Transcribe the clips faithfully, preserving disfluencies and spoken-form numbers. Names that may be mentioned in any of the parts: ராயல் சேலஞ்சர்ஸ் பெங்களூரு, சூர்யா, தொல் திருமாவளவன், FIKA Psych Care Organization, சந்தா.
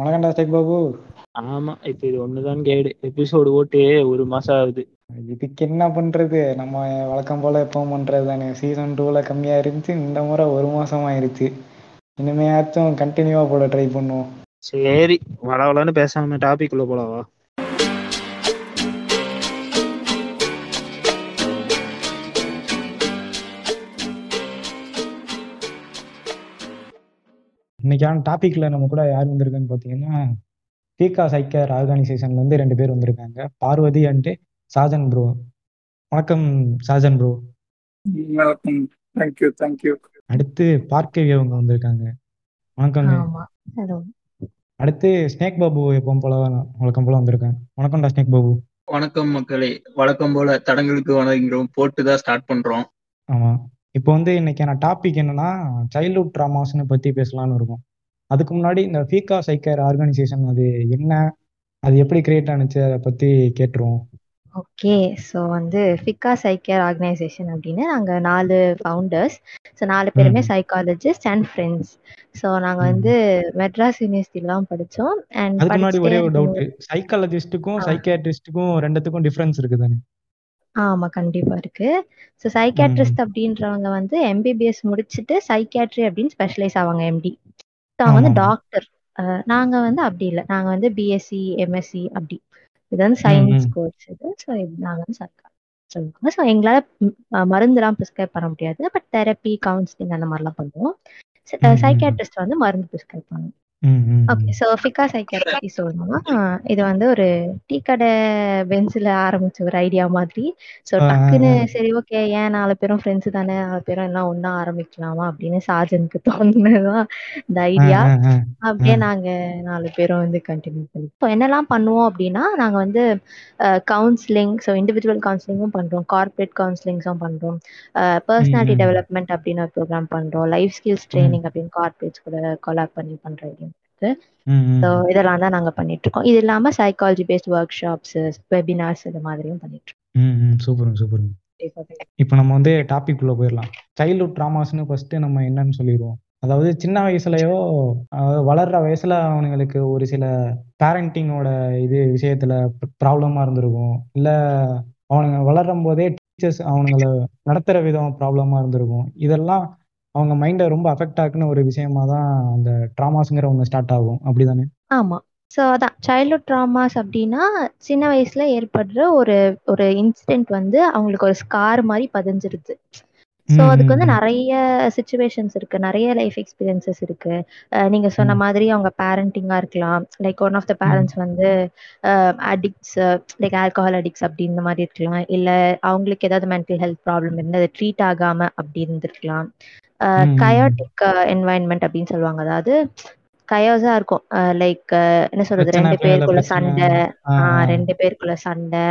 வணக்கம்டா சேக் பாபு. ஆமா, இப்ப இது ஒண்ணுதான் கைடு. எபிசோடு ஓட்டு ஒரு மாசம் ஆகுது. இதுக்கு என்ன பண்றது, நம்ம வழக்கம் போல எப்பவும் பண்றது தானே. சீசன் டூல கம்மியா இருந்துச்சு, இந்த முறை ஒரு மாசம் ஆயிருச்சு. இனிமே ஆச்சும் கண்டினியூவா போட ட்ரை பண்ணுவோம். சரி, வளவளன்னு பேசாம டாபிக் உள்ள போலவா? இன்னைக்கான டாபிக்ல நம்ம கூட யார் வந்திருக்குன்னு பார்த்தீங்கன்னா, FIKA Psych Care Organization ல இருந்து ரெண்டு பேர் வந்திருக்காங்க, பார்வதி அண்ட் சாஜன் ப்ரோ. வணக்கம் சாஜன் ப்ரோ. வணக்கம். Thank you thank you. அடுத்து பார்க்கவி அவங்க வந்திருக்காங்க. வணக்கம். ஆமா, ஹலோ. அடுத்து ஸ்னேக் பாபு எப்பவும் போல வழக்கம் போல வந்திருக்காங்க. வணக்கம்டா ஸ்னேக் பாபு. வணக்கம் மக்களே. வழக்கம் போல தடங்களுக்கு வணங்குறோம், போட்டு தான் ஸ்டார்ட் பண்றோம். ஆமா, இப்போ வந்து இன்னைக்கான டாபிக் என்னன்னா சைல்ட்ஹுட் ட்ராமாஸ்ன்னு பற்றி பேசலான்னு இருக்கும். அதுக்கு முன்னாடி இந்த FIKA Psych Care ஆர்கனைசேஷன் அது என்ன, அது எப்படி கிரியேட் ஆனிச்சு, அதை பற்றி கேட்டுருவோம். ஓகே, ஸோ வந்து FIKA Psych Care ஆர்கனைசேஷன் அப்படின்னு நாங்கள் நாலு ஃபவுண்டர்ஸ். ஸோ நாலு பேருமே சைக்காலஜிஸ்ட் அண்ட் ஃப்ரெண்ட்ஸ். ஸோ நாங்கள் வந்து மெட்ராஸ் யூனிவர்சிட்டிலாம் படித்தோம். அண்ட் அதுக்கு முன்னாடி ஒரே ஒரு டவுட், சைக்காலஜிஸ்ட்டுக்கும் சைக்கியாட்ரிஸ்ட்டுக்கும் ரெண்டுத்துக்கும் டிஃப்ரென்ஸ் இருக்குது தானே? ஆமா, கண்டிப்பா இருக்கு. ஸோ சைக்கியாட்ரிஸ்ட் அப்படின்றவங்க வந்து எம்பிபிஎஸ் முடிச்சுட்டு சைக்கியாட்ரி அப்படின்னு ஸ்பெஷலைஸ் ஆவாங்க, எம்டி. ஸோ அவங்க வந்து டாக்டர். நாங்க வந்து அப்படி இல்லை, நாங்க வந்து பிஎஸ்சி எம்எஸ்சி அப்படி. இது வந்து சயின்ஸ் கோர்ஸ் இது. ஸோ நாங்க வந்து சைக்காலஜி சொல்லுவாங்க. ஸோ எங்களால் மருந்துலாம் ப்ரிஸ்கிரைப் பண்ண முடியாது, பட் தெரப்பி கவுன்சிலிங் அந்த மாதிரிலாம் பண்ணுவோம். சைக்கியாட்ரிஸ்ட் வந்து மருந்து ப்ரிஸ்கிரைப் பண்ணுவோம். Okay, so FIKA Psych Care பற்றி சொல்லணும்னா, இது வந்து ஒரு டீ கடை பெஞ்சில் ஆரம்பிச்ச ஒரு ஐடியா மாதிரி. ஸோ டக்குன்னு சரி ஓகே, ஏன் நாலு பேரும் ஃப்ரெண்ட்ஸு தானே, நாலு பேரும் எல்லாம் ஒன்றா ஆரம்பிக்கலாமா அப்படின்னு சார்ஜனுக்கு தோணுனதுதான் இந்த ஐடியா. அப்படியே நாங்கள் நாலு பேரும் வந்து கண்டினியூ பண்ணுவோம். இப்போ என்னெல்லாம் பண்ணுவோம் அப்படின்னா, நாங்கள் வந்து கவுன்சிலிங், ஸோ இண்டிவிஜுவல் கவுன்சிலிங்கும் பண்ணுறோம், கார்பரேட் கவுன்சிலிங்ஸும் பண்ணுறோம், பர்சனாலிட்டி டெவலப்மெண்ட் அப்படின்னு ஒரு ப்ரோக்ராம் பண்ணுறோம், லைஃப் ஸ்கில்ஸ் ட்ரைனிங் அப்படின்னு கார்பரேட்ஸ் கூட கொலாப் பண்ணி பண்ணுறோம். இதெல்லாம் தான் நாங்க பண்ணிட்டு இருக்கோம். இது இல்லாம psychology based workshops, webinars இது மாதிரியும் பண்ணிட்டு இருக்கோம். Super super. இப்போ நம்ம வந்து டாபிக் உள்ள போயிரலாம். சைல்ட்ஹுட் ட்ராமாஸ்னு ஃபர்ஸ்ட் நம்ம என்னன்னு சொல்லிடுவோம். அதாவது சின்ன வயசுலயோ வளர்ற வயசுல அவங்களுக்கு ஒரு சில பேரண்டிங்கோட இது விஷயத்துல ப்ராப்ளமா இருந்திருக்கும், இல்ல அவனுங்க வளரும் போதே டீச்சர்ஸ் அவங்கள நடத்துற விதம் ப்ராப்ளமா இருந்திருக்கும். இதெல்லாம் அவங்க மைண்ட ரொம்ப அஃபெக்ட் ஆகுன ஒரு விஷயமா தான் அந்த ட்ராமாஸ்ங்கற ஒன்னு ஸ்டார்ட் ஆகும், அப்படிதானே? ஆமா. ஸோ அதான் சைல்ட்ஹுட் ட்ராமாஸ் அப்படின்னா சின்ன வயசுல ஏற்படுற ஒரு ஒரு இன்சிடென்ட் வந்து அவங்களுக்கு ஒரு ஸ்கார் மாதிரி பதிஞ்சிருது. ஸோ அதுக்கு வந்து நிறைய சிச்சுவேஷன்ஸ் இருக்கு, நிறைய லைஃப் எக்ஸ்பீரியன்சஸ் இருக்கு. நீங்க சொன்ன மாதிரி அவங்க பேரண்டிங்கா இருக்கலாம், like one of the parents வந்து அடிக்ட்ஸ், லைக் ஆல்கஹால் அடிக்ட்ஸ் அப்படின்னு மாதிரி இருக்கலாம், இல்லை அவங்களுக்கு ஏதாவது மென்டல் ஹெல்த் ப்ராப்ளம் இருந்து அது ட்ரீட் ஆகாம அப்படி இருந்துருக்கலாம். கயாட்டிக் என்வாயன்மெண்ட் அப்படின்னு சொல்லுவாங்க, அதாவது கயோஸா இருக்கும், லைக் என்ன சொல்றது, ரெண்டு பேருக்குள்ள சண்டை ஆஹ் ரெண்டு பேருக்குள்ள சண்டை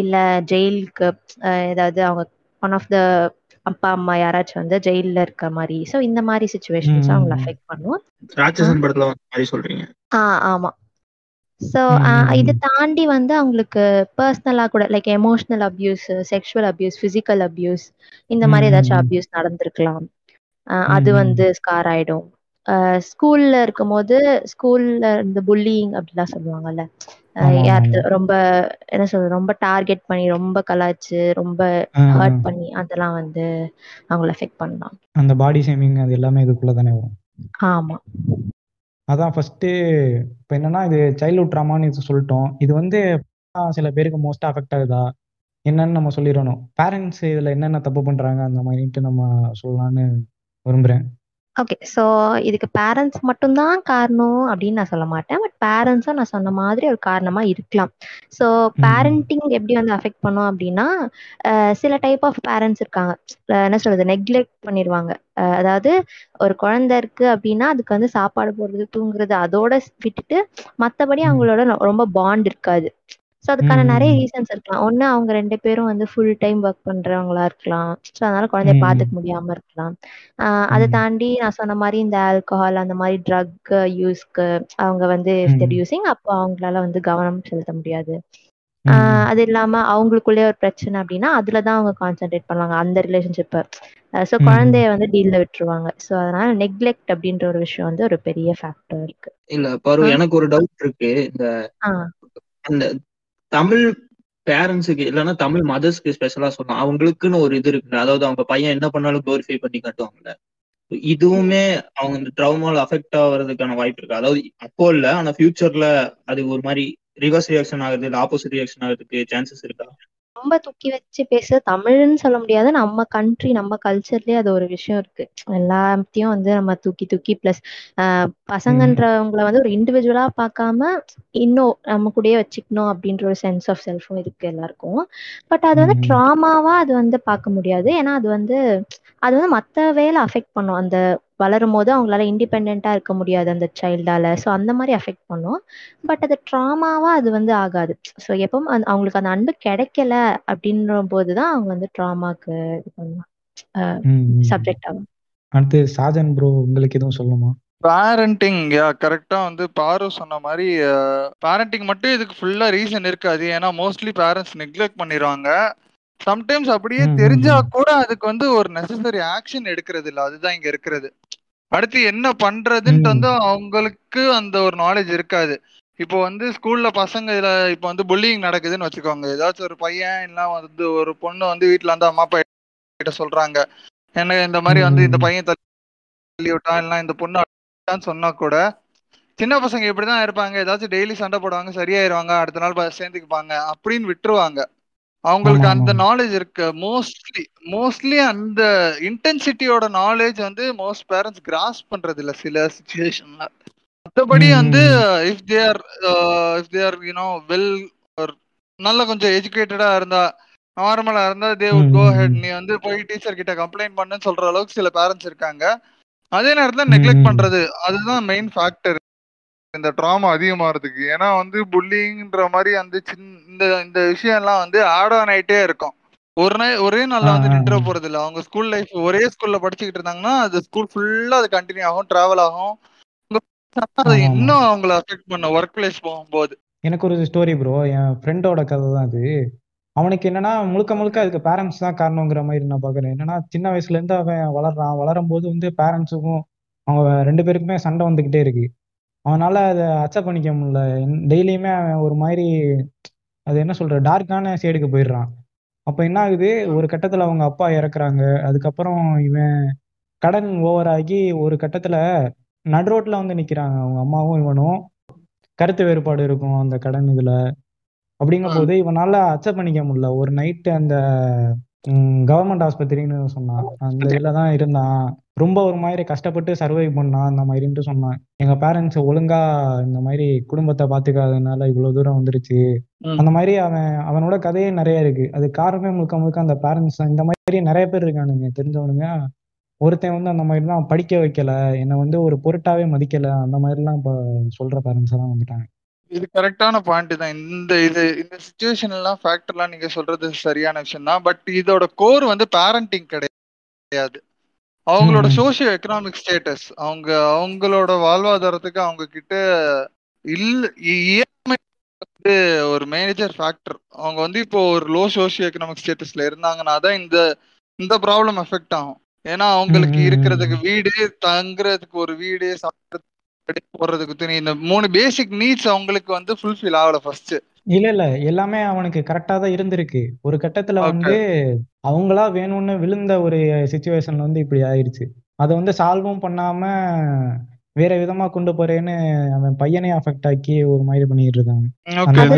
இல்ல ஜெயிலுக்கு ஏதாவது அவங்க ஒன் ஆஃப் த அப்பா அம்மா யாராச்சும் வந்து ஜெயில இருக்க மாதிரி. சோ இந்த மாதிரி சிச்சுவேஷன்ஸ் அவங்களை அஃபெக்ட் பண்ணுவோம். ராட்சசன் படத்துல வர மாதிரி சொல்றீங்க? ஆ ஆமா. சோ இதை தாண்டி வந்து அவங்களுக்கு பர்சனலா கூட like emotional abuse, sexual abuse, physical abuse இந்த மாதிரி ஏதாச்சும் அபியூஸ் நடந்திருக்கலாம். அது வந்து ஸ்கார் ஆயிடும். ஸ்கூல்ல இருக்கும்போது ஸ்கூல்ல இந்த புல்லிங் அப்படிலாம் சொல்லுவாங்கல்ல, ரொம்ப என்ன சொல்றது, ரொம்ப டார்கெட் பண்ணி ரொம்ப கலாச்சு ரொம்ப ஹர்ட் பண்ணி அதெல்லாம் வந்து அவங்களை அஃபெக்ட் பண்ணலாம். அந்த பாடி ஷேமிங் அது எல்லாமே இதுக்குள்ள தானே வரும். ஆமா, அதான் ஃபர்ஸ்ட் இப்போ என்னன்னா இது சைல்ட்ஹுட் ட்ராமான்னு சொல்லிட்டோம். இது வந்து சில பேருக்கு மோஸ்டா அஃபெக்ட் ஆகுதா என்னன்னு நம்ம சொல்லிடணும். பேரண்ட்ஸ் இதுல என்னென்ன தப்பு பண்றாங்க அந்த மாதிரிட்டு நம்ம சொல்லலாம்னு விரும்புறேன். ஓகே, ஸோ இதுக்கு பேரண்ட்ஸ் மட்டும்தான் காரணம் அப்படின்னு நான் சொல்ல மாட்டேன், பட் பேரண்ட்ஸும் நான் சொன்ன மாதிரி ஒரு காரணமாக இருக்கலாம். ஸோ பேரண்டிங் எப்படி வந்து அஃபெக்ட் பண்ணோம் அப்படின்னா, சில டைப் ஆஃப் பேரண்ட்ஸ் இருக்காங்க, என்ன சொல்றது, நெக்லெக்ட் பண்ணிடுவாங்க. அதாவது ஒரு குழந்தை இருக்கு அப்படின்னா அதுக்கு வந்து சாப்பாடு போடுறது, தூங்குறது அதோட விட்டுட்டு மற்றபடி அவங்களோட ரொம்ப பாண்ட் இருக்காது. ஸோ அதுக்கான நிறைய ரீசன்ஸ் இருக்கலாம். ஒன்று, அவங்க ரெண்டு பேரும் வந்து ஃபுல் டைம் ஒர்க் பண்ணுறவங்களா இருக்கலாம். ஸோ அதனால குழந்தைய பார்த்துக்க முடியாமல் இருக்கலாம். அதை தாண்டி நான் சொன்ன மாதிரி இந்த ஆல்கஹால் அந்த மாதிரி ட்ரக் யூஸ்க்கு அவங்க வந்து யூசிங், அப்போ அவங்களால வந்து கவனம் செலுத்த முடியாது. ஆஹ் அது இல்லாம அவங்களுக்குள்ளே ஒரு பிரச்சனை அப்படின்னா அதுலதான் அவங்க கான்சென்ட்ரேட் பண்ணுவாங்க அந்த ரிலேஷன்ஷிப்பை. ஸோ குழந்தைய வந்து டீல்ல விட்டுருவாங்க. ஸோ அதனால நெக்லெக்ட் அப்படின்ற ஒரு விஷயம் வந்து ஒரு பெரிய ஃபேக்டர் இருக்கு. இல்ல பாரு, எனக்கு ஒரு டவுட் இருக்கு. இந்த தமிழ் பேரண்ட்ஸுக்கு இல்லைன்னா தமிழ் மதர்ஸ்க்கு ஸ்பெஷலா சொல்லலாம், அவங்களுக்குன்னு ஒரு இது இருக்கு. அதாவது அவங்க பையன் என்ன பண்ணாலும் குளோரிஃபை பண்ணி காட்டுவாங்கல்ல, இதுவுமே அவங்க இந்த ட்ராமால அஃபெக்ட் ஆகிறதுக்கான வாய்ப்பு இருக்கு. அதாவது அப்போ இல்லை, ஆனா ஃபியூச்சர்ல அது ஒரு மாதிரி ரிவர்ஸ் ரியாக்ஷன் ஆகுது, இல்ல ஆப்போசிட் ரியாக்ஷன் ஆகுறதுக்கு சான்சஸ் இருக்கா? ரொம்ப தூக்கி வச்சு பேச தமிழ்ன்னு சொல்ல முடியாது. நம்ம கண்ட்ரி, நம்ம கல்ச்சர்லயே அது ஒரு விஷயம் இருக்கு. எல்லாத்தையும் வந்து நம்ம தூக்கி தூக்கி பிளஸ் ஆஹ் பசங்கன்றவங்களை வந்து ஒரு இண்டிவிஜுவலா பார்க்காம இன்னும் நம்ம கூடயே வச்சுக்கணும் அப்படின்ற ஒரு சென்ஸ் ஆஃப் செல்ஃபும் இருக்கு எல்லாருக்கும். பட் அது வந்து ட்ராமாவா அது வந்து பார்க்க முடியாது. ஏன்னா அது வந்து அது வந்து மற்ற வேலை அஃபெக்ட் பண்ணும். அந்த வளரும் போது அவங்களால இண்டிபெண்டா இருக்க முடியாது அந்த சைல்டால. ஸோ அந்த மாதிரி அஃபெக்ட் பண்ணும். பட் அது ட்ராமாவா அது வந்து ஆகாது. ஸோ எப்போ அவங்களுக்கு அந்த அன்பு கிடைக்கல அப்படின்ற போதுதான் அவங்க வந்து ட்ராமாக்கு இது பண்ணலாம், சப்ஜெக்ட் ஆகும். அடுத்து சாஜன் ப்ரோ, உங்களுக்கு எதுவும் சொல்லணுமா? பேரண்டிங் கரெக்டா வந்து பாரு சொன்ன மாதிரி பேரண்டிங் மட்டும் இதுக்கு ஃபுல்லா ரீசன் இருக்காது. ஏன்னா மோஸ்ட்லி பேரண்ட்ஸ் நெக்லெக்ட் பண்ணிடுவாங்க. சம்டைம்ஸ் அப்படியே தெரிஞ்சா கூட அதுக்கு வந்து ஒரு நெசசரி ஆக்ஷன் எடுக்கிறது இல்லை. அதுதான் இங்க இருக்கிறது. அடுத்து என்ன பண்றதுன்ட்டு வந்து அவங்களுக்கு அந்த ஒரு நாலேஜ் இருக்காது. இப்போ வந்து ஸ்கூல்ல பசங்க இதுல இப்போ வந்து புல்லிங் நடக்குதுன்னு வச்சுக்கோங்க. ஏதாச்சும் ஒரு பையன் இல்லை வந்து ஒரு பொண்ணு வந்து வீட்டுல வந்து அம்மா அப்பா கிட்ட சொல்றாங்க, என்ன இந்த மாதிரி வந்து இந்த பையன் தள்ளி விட்டான் இல்லை இந்த பொண்ணு அடிச்சான்னு சொன்னா கூட சின்ன பசங்க இப்படிதான் இருப்பாங்க. ஏதாச்சும் டெய்லி சண்டை போடுவாங்க, சரியாயிருவாங்க, அடுத்த நாள் சேர்ந்துக்குப்பாங்க அப்படின்னு விட்டுருவாங்க. அவங்களுக்கு அந்த நாலேஜ் இருக்கு. மோஸ்ட்லி மோஸ்ட்லி அந்த இன்டென்சிட்டியோட நாலேஜ் வந்து மோஸ்ட் பேரண்ட்ஸ் கிராஸ் பண்றது இல்ல சில சிச்சுவேஷன்ல. மற்றபடி வந்து if they are if they are you know well நல்ல கொஞ்சம் எஜுகேட்டடா இருந்தா, நார்மலா இருந்தா தே வுட் கோ ஹெட். நீ வந்து போய் டீச்சர் கிட்ட கம்ப்ளைண்ட் பண்ணுன்னு சொல்ற அளவுக்கு சில பேரண்ட்ஸ் இருக்காங்க. அதே நேரத்துல நெக்லெக்ட் பண்றது அதுதான் மெயின் ஃபேக்டர் இந்த ட்ராமா அதிகமாகிறதுக்கு. ஏன்னா வந்து புல்லிங்கிற மாதிரி அந்த சின்ன இந்த விஷயம்லாம் வந்து ஆட் ஆன் ஆயிட்டே இருக்கும். ஒரு நாள் ஒரே நாளில் வந்து நின்ற போறது இல்லை. அவங்க ஸ்கூல் லைஃப் ஒரே ஸ்கூல்ல படிச்சுக்கிட்டு இருந்தாங்கன்னா அது ஸ்கூல் ஃபுல்லா அது கண்டினியூ ஆகும், டிராவல் ஆகும், இன்னும் அவங்களை அஃபெக்ட் பண்ண ஒர்க் பிளேஸ் போகும்போது. எனக்கு ஒரு ஸ்டோரி ப்ரோ, என் ஃப்ரெண்டோட கதை தான் அது. அவனுக்கு என்னன்னா முழுக்க முழுக்க அதுக்கு பேரண்ட்ஸ் தான் காரணங்கிற மாதிரி நான் பாக்குறேன். என்னன்னா சின்ன வயசுல இருந்து அவன் வளர்றான். வளரும் போது வந்து பேரண்ட்ஸுக்கும் அவங்க ரெண்டு பேருக்குமே சண்டை வந்துகிட்டே இருக்கு. அவனால் அதை அக்செப்ட் பண்ணிக்க முடியல. டெய்லியுமே அவன் ஒரு மாதிரி அது என்ன சொல்கிற டார்க்கான சைடுக்கு போயிடுறான். அப்போ என்ன ஆகுது, ஒரு கட்டத்தில் அவங்க அப்பா இறக்குறாங்க. அதுக்கப்புறம் இவன் கடன் ஓவராகி ஒரு கட்டத்தில் நடு ரோட்டில் வந்து நிற்கிறாங்க. அவங்க அம்மாவும் இவனும் கருத்து வேறுபாடு இருக்கும் அந்த கடன் இதில். அப்படிங்கும் போது இவனால் அக்செப்ட் பண்ணிக்க முடியல. ஒரு நைட்டு அந்த கவர்மெண்ட் ஆஸ்பத்திரின்னு சொன்னான், அந்த இதில் தான் இருந்தான். ரொம்ப ஒரு மாதிரி கஷ்டப்பட்டு சர்வை பண்ணான் அந்த மாதிரின்ட்டு சொன்னான். எங்க பேரண்ட்ஸ் ஒழுங்கா இந்த மாதிரி குடும்பத்தை பாத்துக்காததுனால இவ்வளவு தூரம் வந்துருச்சு அந்த மாதிரி அவன் அவனோட கதையே நிறைய இருக்கு. அது காரணமே முழுக்க முழுக்க அந்த பேரண்ட்ஸ் தான். இந்த மாதிரி நிறைய பேர் இருக்கானுங்க தெரிஞ்சவனுங்க. ஒருத்தன் வந்து அந்த மாதிரி தான் படிக்க வைக்கல, என்னை வந்து ஒரு பொருட்டாவே மதிக்கல, அந்த மாதிரிலாம் இப்ப சொல்ற பேரண்ட்ஸ் எல்லாம் வந்துட்டாங்க. இது கரெக்டான பாயிண்ட் தான். இந்த இது இந்த சிச்சுவேஷன் எல்லாம் ஃபேக்டர்லாம் நீங்க சொல்றது சரியான விஷயம் தான். பட் இதோட கோர் வந்து பேரண்டிங் கிடையாது. அவங்களோட சோசியோ எக்கனாமிக் ஸ்டேட்டஸ், அவங்க அவங்களோட வாழ்வாதாரத்துக்கு அவங்க கிட்ட இல்ல வந்து ஒரு மேஜர் ஃபேக்டர். அவங்க வந்து இப்போ ஒரு லோ சோசியோ எக்கனாமிக் ஸ்டேட்டஸ்ல இருந்தாங்கன்னா தான் இந்த இந்த ப்ராப்ளம் எஃபெக்ட் ஆகும். ஏன்னா அவங்களுக்கு இருக்கிறதுக்கு வீடு, தங்குறதுக்கு ஒரு வீடு, சாப்பிட்றதுக்கு போடுறதுக்கு துணி, இந்த மூணு பேசிக் நீட்ஸ் அவங்களுக்கு வந்து ஃபுல்ஃபில் ஆகல ஃபர்ஸ்ட். இல்ல இல்ல எல்லாமே அவனுக்கு கரெக்டா தான் இருந்திருக்கு. ஒரு கட்டத்துல வந்து அவங்களா வேணும்னு விழுந்த ஒரு சிச்சுவேஷன்ல வந்து இப்படி ஆயிடுச்சு. அதை வந்து சால்வும் பண்ணாம வேற விதமா கொண்டு போறேன்னு அவன் பையனை அஃபெக்ட் ஆக்கி ஒரு மாதிரி பண்ணிட்டு இருக்காங்க.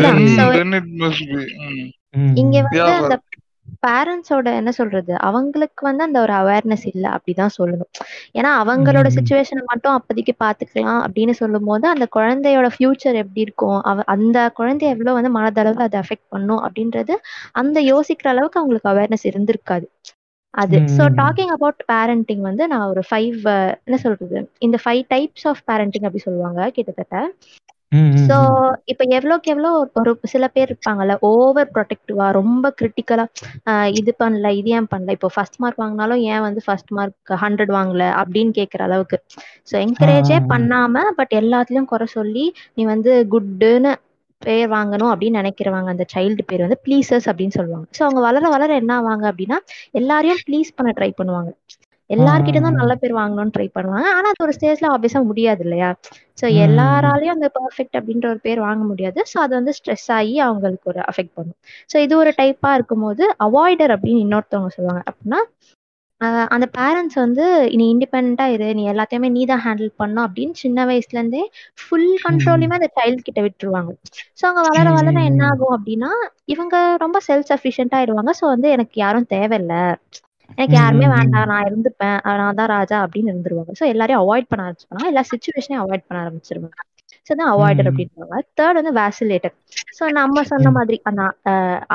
பேரண்ட்ஸோட என்ன சொல்றது, அவங்களுக்கு வந்து அந்த ஒரு அவேர்னஸ் இல்லை அப்படிதான் சொல்லணும். ஏன்னா அவங்களோட சிச்சுவேஷனை மட்டும் அப்போதைக்கு பாத்துக்கலாம் அப்படின்னு சொல்லும் போது அந்த குழந்தையோட ஃபியூச்சர் எப்படி இருக்கும், அவ அந்த குழந்தைய எவ்வளவு வந்து மனதளவுல அதை அஃபெக்ட் பண்ணும் அப்படின்றது அந்த யோசிக்கிற அளவுக்கு அவங்களுக்கு அவேர்னஸ் இருந்திருக்காது. அது ஸோ டாக்கிங் அபவுட் பேரண்டிங் வந்து நான் ஒரு ஃபைவ் என்ன சொல்றது, இந்த ஃபைவ் டைப்ஸ் ஆஃப் பேரண்டிங் அப்படி சொல்லுவாங்க கிட்டத்தட்ட. சோ இப்ப எவ்வளோக்கு எவ்வளோ ஒரு சில பேர் இருப்பாங்கல்ல ஓவர் ப்ரொடெக்டிவா, ரொம்ப கிரிட்டிக்கலா இது பண்ணல இது ஏன் பண்ணல, இப்போ ஃபர்ஸ்ட் மார்க் வாங்கினாலும் ஏன் வந்து ஃபர்ஸ்ட் மார்க் ஹண்ட்ரட் வாங்கல அப்படின்னு கேட்கற அளவுக்கு. ஸோ என்கரேஜே பண்ணாம பட் எல்லாத்துலயும் குறை சொல்லி நீ வந்து குட்டுன்னு பேர் வாங்கணும் அப்படின்னு நினைக்கிறவங்க அந்த சைல்டு பேர் வந்து ப்ளீசர்ஸ் அப்படின்னு சொல்லுவாங்க. ஸோ அவங்க வளர வளர என்ன ஆவாங்க அப்படின்னா எல்லாரையும் ப்ளீஸ் பண்ண ட்ரை பண்ணுவாங்க, எல்லார்கிட்ட தான் நல்ல பேர் வாங்கணும்னு ட்ரை பண்ணுவாங்க. ஆனா அது ஒரு ஸ்டேஜ்ல ஆப்வியஸா முடியாது இல்லையா? ஸோ எல்லாராலையும் அந்த பர்ஃபெக்ட் அப்படின்ற ஒரு பேர் வாங்க முடியாது. ஸோ அது வந்து ஸ்ட்ரெஸ் ஆகி அவங்களுக்கு ஒரு அஃபெக்ட் பண்ணும். ஸோ இது ஒரு டைப்பா இருக்கும் போது அவாய்டர் அப்படின்னு இன்னொருத்தவங்க சொல்லுவாங்க. அப்படின்னா அந்த பேரண்ட்ஸ் வந்து நீ இண்டிபெண்டா இரு, நீ எல்லாத்தையுமே நீ தான் ஹேண்டில் பண்ணும் அப்படின்னு சின்ன வயசுல இருந்தே ஃபுல் கண்ட்ரோலையுமே அந்த சைல்டு கிட்ட விட்டுருவாங்க. ஸோ அவங்க வளர வளர என்ன ஆகும் அப்படின்னா இவங்க ரொம்ப செல்ஃப் சஃபிஷியன்ட் ஆயிடுவாங்க. ஸோ வந்து எனக்கு யாரும் தேவையில்லை, எனக்கு யாருமே வேண்டாம், நான் இருந்துப்பேன், நான் தான் ராஜா அப்படின்னு இருந்துருவாங்க. ஸோ எல்லாரையும் அவாய்ட் பண்ண ஆரம்பிச்சிருவாங்க, எல்லா சுச்சுவேஷனையும் அவாய்ட் பண்ண ஆரம்பிச்சிருவாங்க. ஸோ தான் அவாய்டர் அப்படின்றாங்க. தேர்ட் வந்து வாசிலேட்டர். ஸோ நம்ம சொன்ன மாதிரி அந்த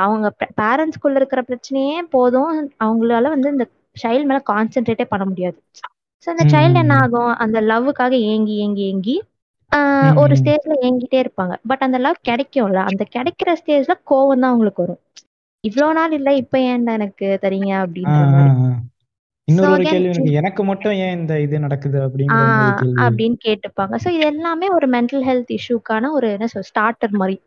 அவங்க பேரண்ட்ஸ்குள்ள இருக்கிற பிரச்சனையே போதும், அவங்களால வந்து இந்த சைல்டு மேல கான்சென்ட்ரேட்டே பண்ண முடியாது. ஸோ அந்த சைல்டு என்ன ஆகும், அந்த லவ்வுக்காக ஏங்கி ஏங்கி ஏங்கி ஆஹ் ஒரு ஸ்டேஜ்ல ஏங்கிட்டே இருப்பாங்க. பட் அந்த லவ் கிடைக்கும்ல, அந்த கிடைக்கிற ஸ்டேஜ்ல கோவம் தான் அவங்களுக்கு வரும். இவ்வளோ நாள் இல்லை, இப்ப ஏன் எனக்கு தரீங்க அப்படின்னு. இன்னொரு கேள்வி, எனக்கு மட்டும் ஏன் இந்த இது நடக்குது அப்படின்னு கேட்டுப்பாங்க. ஸோ இது எல்லாமே ஒரு மென்டல் ஹெல்த் இஷ்யூக்கான ஒரு என்ன சொல் ஸ்டார்டர் மாதிரி.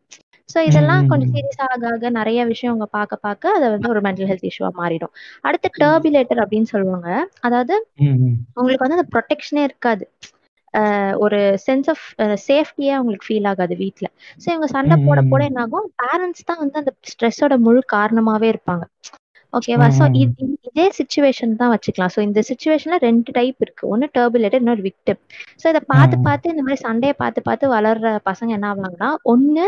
ஸோ இதெல்லாம் கொஞ்சம் சீரியஸ் ஆக ஆக நிறைய விஷயம் அவங்க பார்க்க பார்க்க அதை வந்து ஒரு மென்டல் ஹெல்த் இஷ்யூவா மாறிடும். அடுத்து டர்பிலேட்டர் அப்படின்னு சொல்லுவாங்க. அதாவது உங்களுக்கு வந்து அந்த ப்ரொடெக்ஷனே இருக்காது, ஒரு சென்ஸ் ஆஃப் சேஃப்டியே அவங்களுக்கு ஃபீல் ஆகாது வீட்டில். ஸோ இவங்க சண்டை போட போட என்ன ஆகும், பேரண்ட்ஸ் தான் வந்து அந்த ஸ்ட்ரெஸ்ஸோட முழு காரணமாவே இருப்பாங்க. ஓகேவா? ஸோ இது இதே சிச்சுவேஷன் தான் வச்சுக்கலாம். ஸோ இந்த சிச்சுவேஷன்ல ரெண்டு டைப் இருக்கு, ஒன்று டர்புலேட்டர், இன்னொரு விக்டிம். ஸோ இதை பார்த்து பார்த்து இந்த மாதிரி சண்டையை பார்த்து பார்த்து வளர்ற பசங்க என்ன ஆவாங்கன்னா, ஒன்று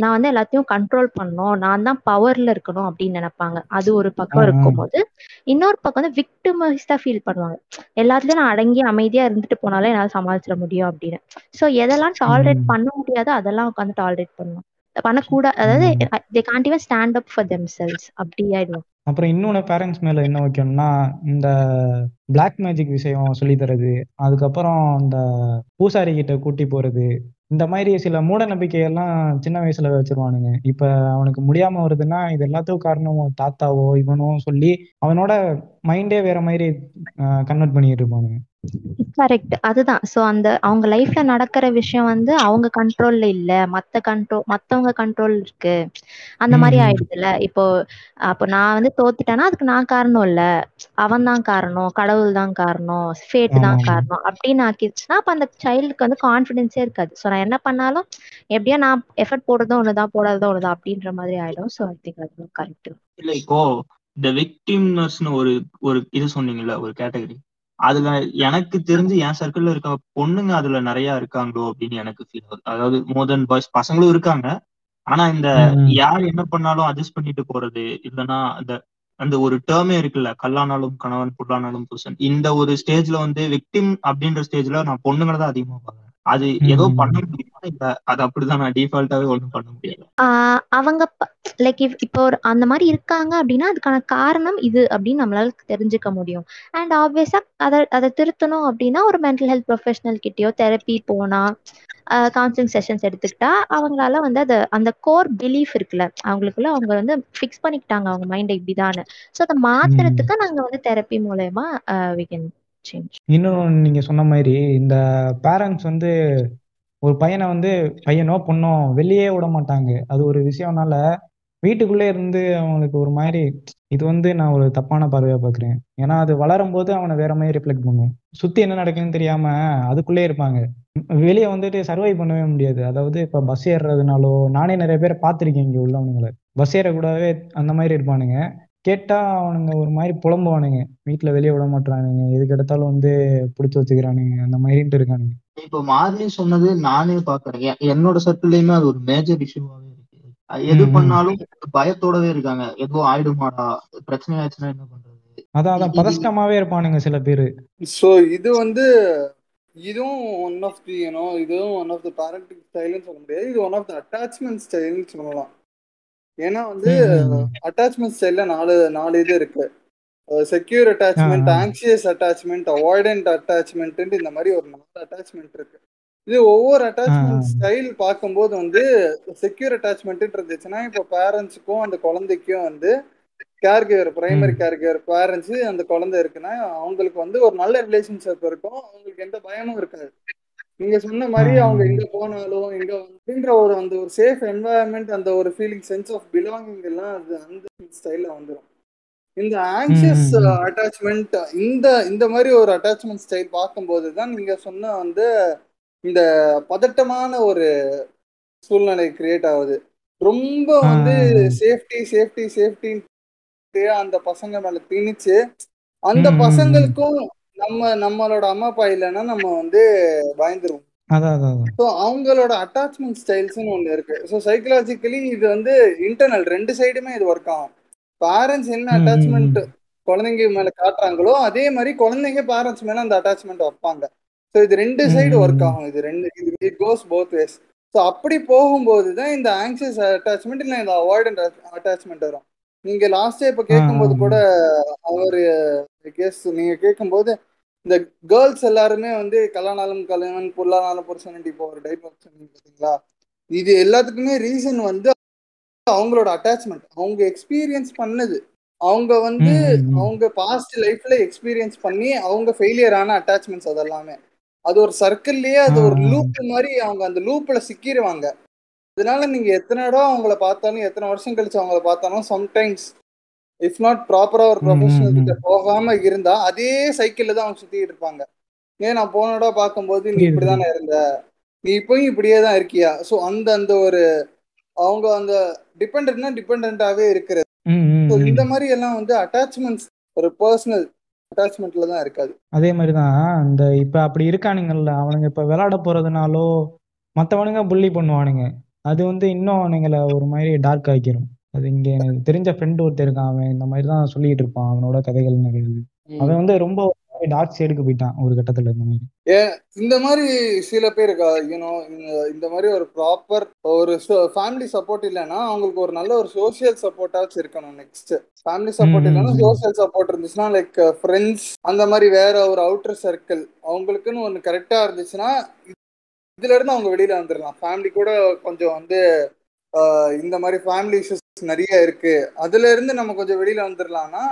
நான் வந்து எல்லாத்தையும் கண்ட்ரோல் பண்ணணும், நான் தான் பவர்ல இருக்கணும் அப்படின்னு நினைப்பாங்க. அது ஒரு பக்கம் இருக்கும் போது இன்னொரு பக்கம் வந்து விக்டிமைஸ்டா ஃபீல் பண்ணுவாங்க. எல்லாத்துலயும் நான் அடங்கி அமைதியா இருந்துட்டு போனாலே என்னால் சமாளிச்சிட முடியும் அப்படின்னு. ஸோ எதெல்லாம் டாலரேட் பண்ண முடியாதோ அதெல்லாம் உட்காந்து டாலரேட் பண்ணணும், பண்ணக்கூட. அதாவது they can't even stand up for themselves அப்படி ஆயிடும். அப்புறம் இன்னொன்னு பேரண்ட்ஸ் மேல என்ன வைக்கணும்னா இந்த பிளாக் மேஜிக் விஷயம் சொல்லி தரது, அதுக்கப்புறம் இந்த பூசாரி கிட்ட கூட்டி போறது, இந்த மாதிரி சில மூட நம்பிக்கையெல்லாம் சின்ன வயசுல வச்சிருவானுங்க. இப்ப அவனுக்கு முடியாம வருதுன்னா இது எல்லாத்துக்கும் காரணமும் தாத்தாவோ இவனும் சொல்லி அவனோட மைண்டே வேற மாதிரி கன்வெர்ட் பண்ணிட்டு இருப்பானுங்க. கரெக்ட், அதுதான். ஸோ அந்த அவங்க லைஃப்ல நடக்கிற விஷயம் வந்து அவங்க கண்ட்ரோல்ல இல்ல, மத்த கண்ட்ரோல் மத்தவங்க கண்ட்ரோல் இருக்கு அந்த மாதிரி ஆயிடுதுல. இப்போ அப்போ நான் வந்து தோத்துட்டேன்னா அதுக்கு நான் காரணம் இல்ல, அவன் தான் காரணம், கடவுள் தான் காரணம், ஃபேட் தான் காரணம் அப்படின்னு ஆக்கிடுச்சுன்னா அப்ப அந்த சைல்டுக்கு வந்து கான்ஃபிடென்ஸே இருக்காது. ஸோ நான் என்ன பண்ணாலும் எப்படியா நான் எஃபர்ட் போடுறதும் ஒண்ணுதான் போடாததும் ஒண்ணுதான் அப்படின்ற மாதிரி ஆயிடும். ஸோ ஐ திங்க் அது கரெக்ட். இல்ல இப்போ இந்த விக்டிம்னர்ஸ்னு ஒரு ஒரு இது சொன்னீங்கல்ல, ஒரு கேட்டகரி, அதுல எனக்கு தெரிஞ்சு என் சர்க்கிள்ல இருக்க பொண்ணுங்க அதுல நிறைய இருக்காங்களோ அப்படின்னு எனக்கு ஃபீல் ஆகுது. அதாவது மோர் தென் பாய்ஸ், பசங்களும் இருக்காங்க. ஆனா இந்த யார் என்ன பண்ணாலும் அட்ஜஸ்ட் பண்ணிட்டு போறது, இல்லைன்னா அந்த அந்த ஒரு டேர்மே இருக்குல்ல, கல்லானாலும் கணவன் புல்லானாலும் புருஷன், இந்த ஒரு ஸ்டேஜ்ல வந்து விக்டிம் அப்படின்ற ஸ்டேஜ்ல நான் பொண்ணுங்களை தான் அதிகமா பாக்குறேன். அது ஏதோ பண்ண முடியுமா இல்ல அது அப்படிதான் நான் டிஃபால்ட்டாவே ஒன்றும் பண்ண முடியாது? ஆஹ் அவங்க லைக் இப்போ ஒரு அந்த மாதிரி இருக்காங்க அப்படின்னா அதுக்கான காரணம் இது அப்படின்னு நம்மளால தெரிஞ்சுக்க முடியும். அண்ட் ஆப்வியஸா அதை அதை திருத்தணும் அப்படின்னா ஒரு மென்டல் ஹெல்த் ப்ரொஃபஷனல் கிட்டயோ தெரப்பி போனா, கவுன்சிலிங் செஷன்ஸ் எடுத்துக்கிட்டா அவங்களால வந்து அது அந்த கோர் பிலீஃப் இருக்குல்ல அவங்களுக்குள்ள, அவங்க வந்து ஃபிக்ஸ் பண்ணிக்கிட்டாங்க அவங்க மைண்டை இப்படிதான்னு. ஸோ அதை மாத்துறதுக்கு நாங்க வந்து தெரப்பி மூலயமா வி கேன் சேஞ்ச். இன்னொன்னு நீங்க சொன்ன மாதிரி இந்த பேரண்ட்ஸ் வந்து ஒரு பையனை வந்து பையனோ பொண்ணோ வெளியே விட மாட்டாங்க. அது ஒரு விஷயம்னால வீட்டுக்குள்ளே இருந்து அவனுக்கு ஒரு மாதிரி இது வந்து நான் ஒரு தப்பான பார்வையா பாக்குறேன். ஏன்னா அது வளரும் போது அவனை வேற மாதிரி ரிஃப்ளெக்ட் பண்ணும். சுத்தி என்ன நடக்குதுன்னு தெரியாம அதுக்குள்ளே இருப்பாங்க, வெளியே வந்துட்டு சர்வை பண்ணவே முடியாது. அதாவது இப்ப பஸ் ஏறுறதுனாலோ நானே நிறைய பேர் பார்த்திருக்கேன் இங்க உள்ளவனுங்களை, பஸ் ஏற கூடவே அந்த மாதிரி இருப்பானுங்க. கேட்டா அவனுங்க ஒரு மாதிரி புலம்புவானுங்க, வீட்டுல வெளியே விட மாட்டானுங்க, எதுக்கு எடுத்தாலும் வந்து பிடிச்சி வச்சுக்கிறானுங்க, அந்த மாதிரின்ட்டு இருக்கானுங்க. இப்ப மார்லி சொன்னது நானே பாக்குறேன், என்னோட சர்க்கிள்லயுமே அது ஒரு மேஜர் இஷ்யூவாவே இருக்கு. எது பண்ணாலும் பயத்தோடவே இருக்காங்க, எதுவும் ஆயிடுமாடா, பிரச்சனை ஆயிடுச்சுன்னா என்ன பண்றது, அதான் அதான் பதஷ்டமாவே இருப்பானுங்க சில பேரு. சோ இது வந்து இதுவும் ஒன் ஆஃப் தி யூனோ இதுவும் ஒன் ஆஃப் தி பேரண்டிங் ஸ்டைல்னு சொல்ல முடியாது, இது ஒன் ஆஃப் தி அட்டாச்மெண்ட் ஸ்டைல்னு சொல்லலாம். ஏன்னா வந்து அட்டாச்மெண்ட் ஸ்டைல்ல நாலு நாலு இது இருக்கு, secure attachment, anxious attachment, avoidant attachment, இந்த மாதிரி ஒரு நாலு அட்டாச்மெண்ட் இருக்கு. இது ஒவ்வொரு அட்டாச்மெண்ட் ஸ்டைல் பார்க்கும்போது வந்து செக்யூர் அட்டாச்மெண்ட் இருந்துச்சுன்னா இப்போ பேரண்ட்ஸுக்கும் அந்த குழந்தைக்கும் வந்து caregiver, primary caregiver parents, அந்த குழந்தை இருக்குன்னா அவங்களுக்கு வந்து ஒரு நல்ல ரிலேஷன்ஷிப் இருக்கும், அவங்களுக்கு எந்த பயமும் இருக்காது. நீங்க சொன்ன மாதிரி அவங்க எங்க போனாலும் எங்க அப்படின்ற ஒரு அந்த ஒரு சேஃப் என்வாயன்மெண்ட், அந்த ஒரு ஃபீலிங், சென்ஸ் ஆஃப் பிலாங்கிங் எல்லாம் அது அந்த ஸ்டைல்ல வந்துடும். இந்த ஆங்ஷியஸ் அட்டாச்மெண்ட், இந்த இந்த மாதிரி ஒரு அட்டாச்மெண்ட் ஸ்டைல் பார்க்கும்போது தான் நீங்க சொன்ன வந்து இந்த பதட்டமான ஒரு சூழ்நிலை கிரியேட் ஆகுது. ரொம்ப வந்து சேஃப்டி சேஃப்டி சேஃப்டின்னு அந்த பசங்க மேல திணிச்சு, அந்த பசங்களுக்கும் நம்ம நம்மளோட அம்மா அப்பா இல்லைன்னா நம்ம வந்து பயந்துருவோம். ஸோ அவங்களோட அட்டாச்மெண்ட் ஸ்டைல்ஸ்ன்னு ஒன்று இருக்கு. ஸோ சைக்கலாஜிக்கலி இது வந்து இன்டர்னல் ரெண்டு சைடுமே இது ஒர்க் ஆகும். பேரண்ட்ஸ் என்ன அட்டாச்மெண்ட் குழந்தைங்க மேல காட்டுறாங்களோ அதே மாதிரி குழந்தைங்க பேரண்ட்ஸ் மேல அந்த அட்டாச்மெண்ட் வைப்பாங்க. ஸோ இது ரெண்டு சைடு ஒர்க் ஆகும். இது ரெண்டு it goes both ways. So அப்படி போகும்போது தான் இந்த ஆங்ஷியஸ் அட்டாச்மெண்ட் இல்லை இந்த அவாய்டன்ட் அட்டாச்மெண்ட் வரும். நீங்க லாஸ்டே இப்போ கேட்கும்போது கூட அவரு கேஸ் நீங்க கேட்கும்போது இந்த கேர்ள்ஸ் எல்லாருமே வந்து கல்யாணாலும் கல்யாணம் பொருளானாலும் புருஷன் இப்போ ஒரு டைப் ஆஃப் பார்த்தீங்களா, இது எல்லாத்துக்குமே ரீசன் வந்து அவங்களோட அட்டாச்மெண்ட், அவங்க எக்ஸ்பீரியன்ஸ் பண்ணது, அவங்க வந்து அவங்க பாஸ்ட் லைஃப்ல எக்ஸ்பீரியன்ஸ் பண்ணி அவங்க ஃபெயிலியரான அட்டாச்மெண்ட்ஸ் அதெல்லாமே அது ஒரு சர்க்கிள்லயே அது ஒரு லூப் மாதிரி அவங்க அந்த லூப்ல சிக்கிடுவாங்க. அதனால நீங்க எத்தனை இடம் அவங்கள பார்த்தாலும் எத்தனை வருஷம் கழிச்சு அவங்கள பார்த்தாலும் சம்டைம்ஸ் இஃப் நாட் ப்ராப்பரா ஒரு ப்ரொஃபஷனல் கிட்ட போகாம இருந்தா அதே சைக்கிள்ல தான் அவங்க சுத்திட்டு இருப்பாங்க. ஏன் நான் போன இடம் பார்க்கும்போது நீ இப்படிதானே இருந்த, நீ இப்பயும் இப்படியே தான் இருக்கியா. ஸோ அந்த அந்த ஒரு அவங்க அந்த டிபெண்டன்ட்னா டிபெண்டாவே இருக்கிறது. ஸோ இந்த மாதிரி எல்லாம் வந்து அட்டாச்மெண்ட்ஸ் ஒரு பர்சனல் அட்டாச்மெண்ட்ல தான் இருக்காது. அதே மாதிரிதான் அந்த இப்ப அப்படி இருக்கானுங்கல்ல அவனுங்க இப்ப விளையாட போறதுனாலோ மற்றவனுங்க புள்ளி பண்ணுவானுங்க, அது வந்து இன்னும் அவனுங்களை ஒரு மாதிரி டார்க் ஆக்கிரும். அது இங்கே எனக்கு தெரிஞ்ச ஃப்ரெண்டு ஒருத்தர் இருக்கான், அவன் இந்த மாதிரி தான் சொல்லிட்டு இருப்பான் அவனோட கதைகள் நிறைய. அவன் வந்து ரொம்ப டார்க் சைடுக்கு போயிட்டான் ஒரு கட்டத்துல. இந்த மாதிரி இந்த மாதிரி சில பேர் இருக்கா, இந்த மாதிரி ஒரு ப்ராப்பர் ஒரு ஃபேமிலி சப்போர்ட் இல்லைன்னா அவங்களுக்கு ஒரு நல்ல ஒரு சோசியல் சப்போர்ட்டாச்சும் இருக்கணும். நெக்ஸ்ட் ஃபேமிலி சப்போர்ட் இல்லைன்னா சோசியல் சப்போர்ட் இருந்துச்சுன்னா லைக் ஃப்ரெண்ட்ஸ், அந்த மாதிரி வேற ஒரு அவுட்டர் சர்க்கிள் அவங்களுக்குன்னு ஒன்று கரெக்டா இருந்துச்சுன்னா இதுல இருந்து அவங்க வெளியில வந்துடலாம். ஃபேமிலி கூட கொஞ்சம் வந்து இந்த மாதிரி ஃபேமிலி இஷ்யூஸ் நிறைய இருக்கு, அதுல இருந்து நம்ம கொஞ்சம் வெளியில வந்துடலாம்னா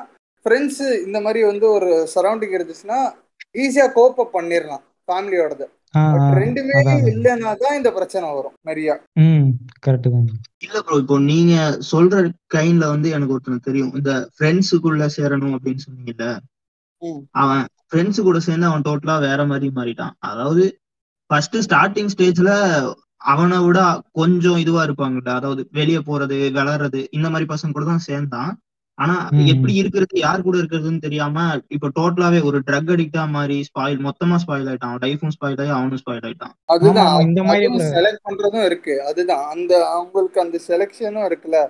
ஃப்ரெண்ட்ஸ் இந்த மாதிரி வந்து ஒரு சரௌண்டிங் இருந்துச்சுன்னா ஈஸியா கோப் அப் பண்ணிடலாம் ஃபேமிலியோடது. ரெண்டுமே இல்லைன்னா தான் இந்த பிரச்சனை வரும் நிறையா. இல்ல ப்ரோ, இப்போ நீங்க சொல்ற கைண்ட்ல வந்து எனக்கு ஒருத்தர் தெரியும், இந்த ஃப்ரெண்ட்ஸுக்குள்ள சேரணும் அப்படின்னு சொன்னீங்கல்ல, அவன் ஃப்ரெண்ட்ஸ் கூட சேர்ந்து அவன் டோட்டலா வேற மாதிரி மாறிட்டான். அதாவது ஃபர்ஸ்ட் ஸ்டார்டிங் ஸ்டேஜ்ல அவனை விட கொஞ்சம் இதுவா இருப்பாங்கல்ல, அதாவது வெளியே போறது விளையாடுறது இந்த மாதிரி பசங்க கூட தான் சேர்ந்தான். ஆனா எப்படி இருக்கிறது யார் கூட இருக்கிறதுன்னு தெரியாம இப்ப டோட்டலாவே ஒரு ட்ரக் அடிக்டா மாதிரி ஸ்பாயில், மொத்தமா ஸ்பாயில் ஆயிட்டான். அவன் லைஃபும் ஸ்பாயில் ஆகி அவனும் ஸ்பாயில் ஆயிட்டான். அதுதான் இந்த மாதிரி செலக்ட் பண்றதும் இருக்கு. அதுதான் அந்த அவங்களுக்கு அந்த செலெக்ஷனும் இருக்குல்ல,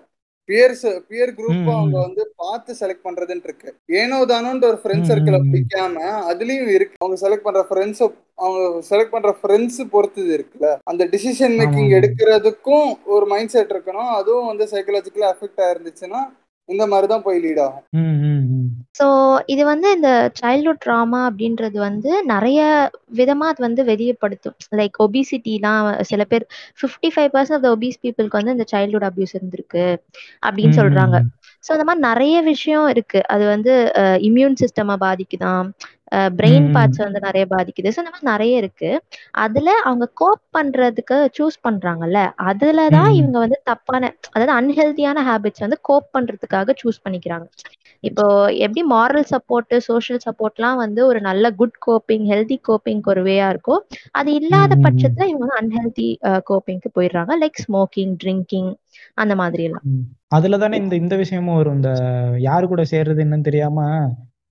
பியர்ஸ் பியர் குரூப் அவங்க வந்து பார்த்து செலக்ட் பண்றதுன்னு இருக்கு. ஏனோ தானோன்ற ஒரு ஃப்ரெண்ட்ஸ் சர்க்கிளை பிடிக்காம அதுலயும் இருக்கு. அவங்க செலக்ட் பண்ற ஃப்ரெண்ட்ஸ் அவங்க செலக்ட் பண்ற ஃப்ரெண்ட்ஸ் பொறுத்தது இருக்குல்ல, அந்த டிசிஷன் மேக்கிங் எடுக்கிறதுக்கும் ஒரு மைண்ட் செட் இருக்கணும். அதுவும் வந்து சைக்கலாஜிக்கலா அஃபெக்ட் ஆயிருந்துச்சுன்னா இந்த மாதிரிதான் போய் லீட் ஆகும். ஸோ இது வந்து இந்த சைல்ட்ஹுட் ட்ராமா அப்படின்றது வந்து நிறைய விதமாக அது வந்து வெளியப்படுத்தும். லைக் ஒபிசிட்டிலாம் சில பேர் fifty five percent of the obese பீப்புளுக்கு வந்து இந்த சைல்ட்ஹுட் அப்யூஸ் இருந்திருக்கு அப்படின்னு சொல்கிறாங்க. ஸோ அந்த மாதிரி நிறைய விஷயம் இருக்குது. அது வந்து இம்யூன் சிஸ்டமாக பாதிக்குதான், பிரெயின் பார்ட்ஸ் வந்து நிறைய பாதிக்குது. ஸோ இந்த மாதிரி நிறைய இருக்குது. அதில் அவங்க கோப் பண்ணுறதுக்கு சூஸ் பண்ணுறாங்கல்ல, அதில் தான் இவங்க வந்து தப்பான அதாவது அன்ஹெல்தியான ஹேபிட்ஸ் வந்து கோப் பண்ணுறதுக்காக சூஸ் பண்ணிக்கிறாங்க. இப்போ எப்படி மாரல் சப்போர்ட் சோஷியல் சப்போர்ட்லாம் வந்து ஒரு நல்ல குட் கோப்பிங் ஹெல்தி கோப்பிங்க்கு ஒரு வேயா இருக்கும், அது இல்லாத பட்சத்துல இவங்க வந்து அன்ஹெல்தி கோப்பிங்க்கு போயிடுறாங்க. லைக் ஸ்மோக்கிங், ட்ரிங்கிங் அந்த மாதிரி எல்லாம். அதுலதானே இந்த இந்த விஷயமும் வரும், இந்த யாரு கூட சேர்றது என்னன்னு தெரியாம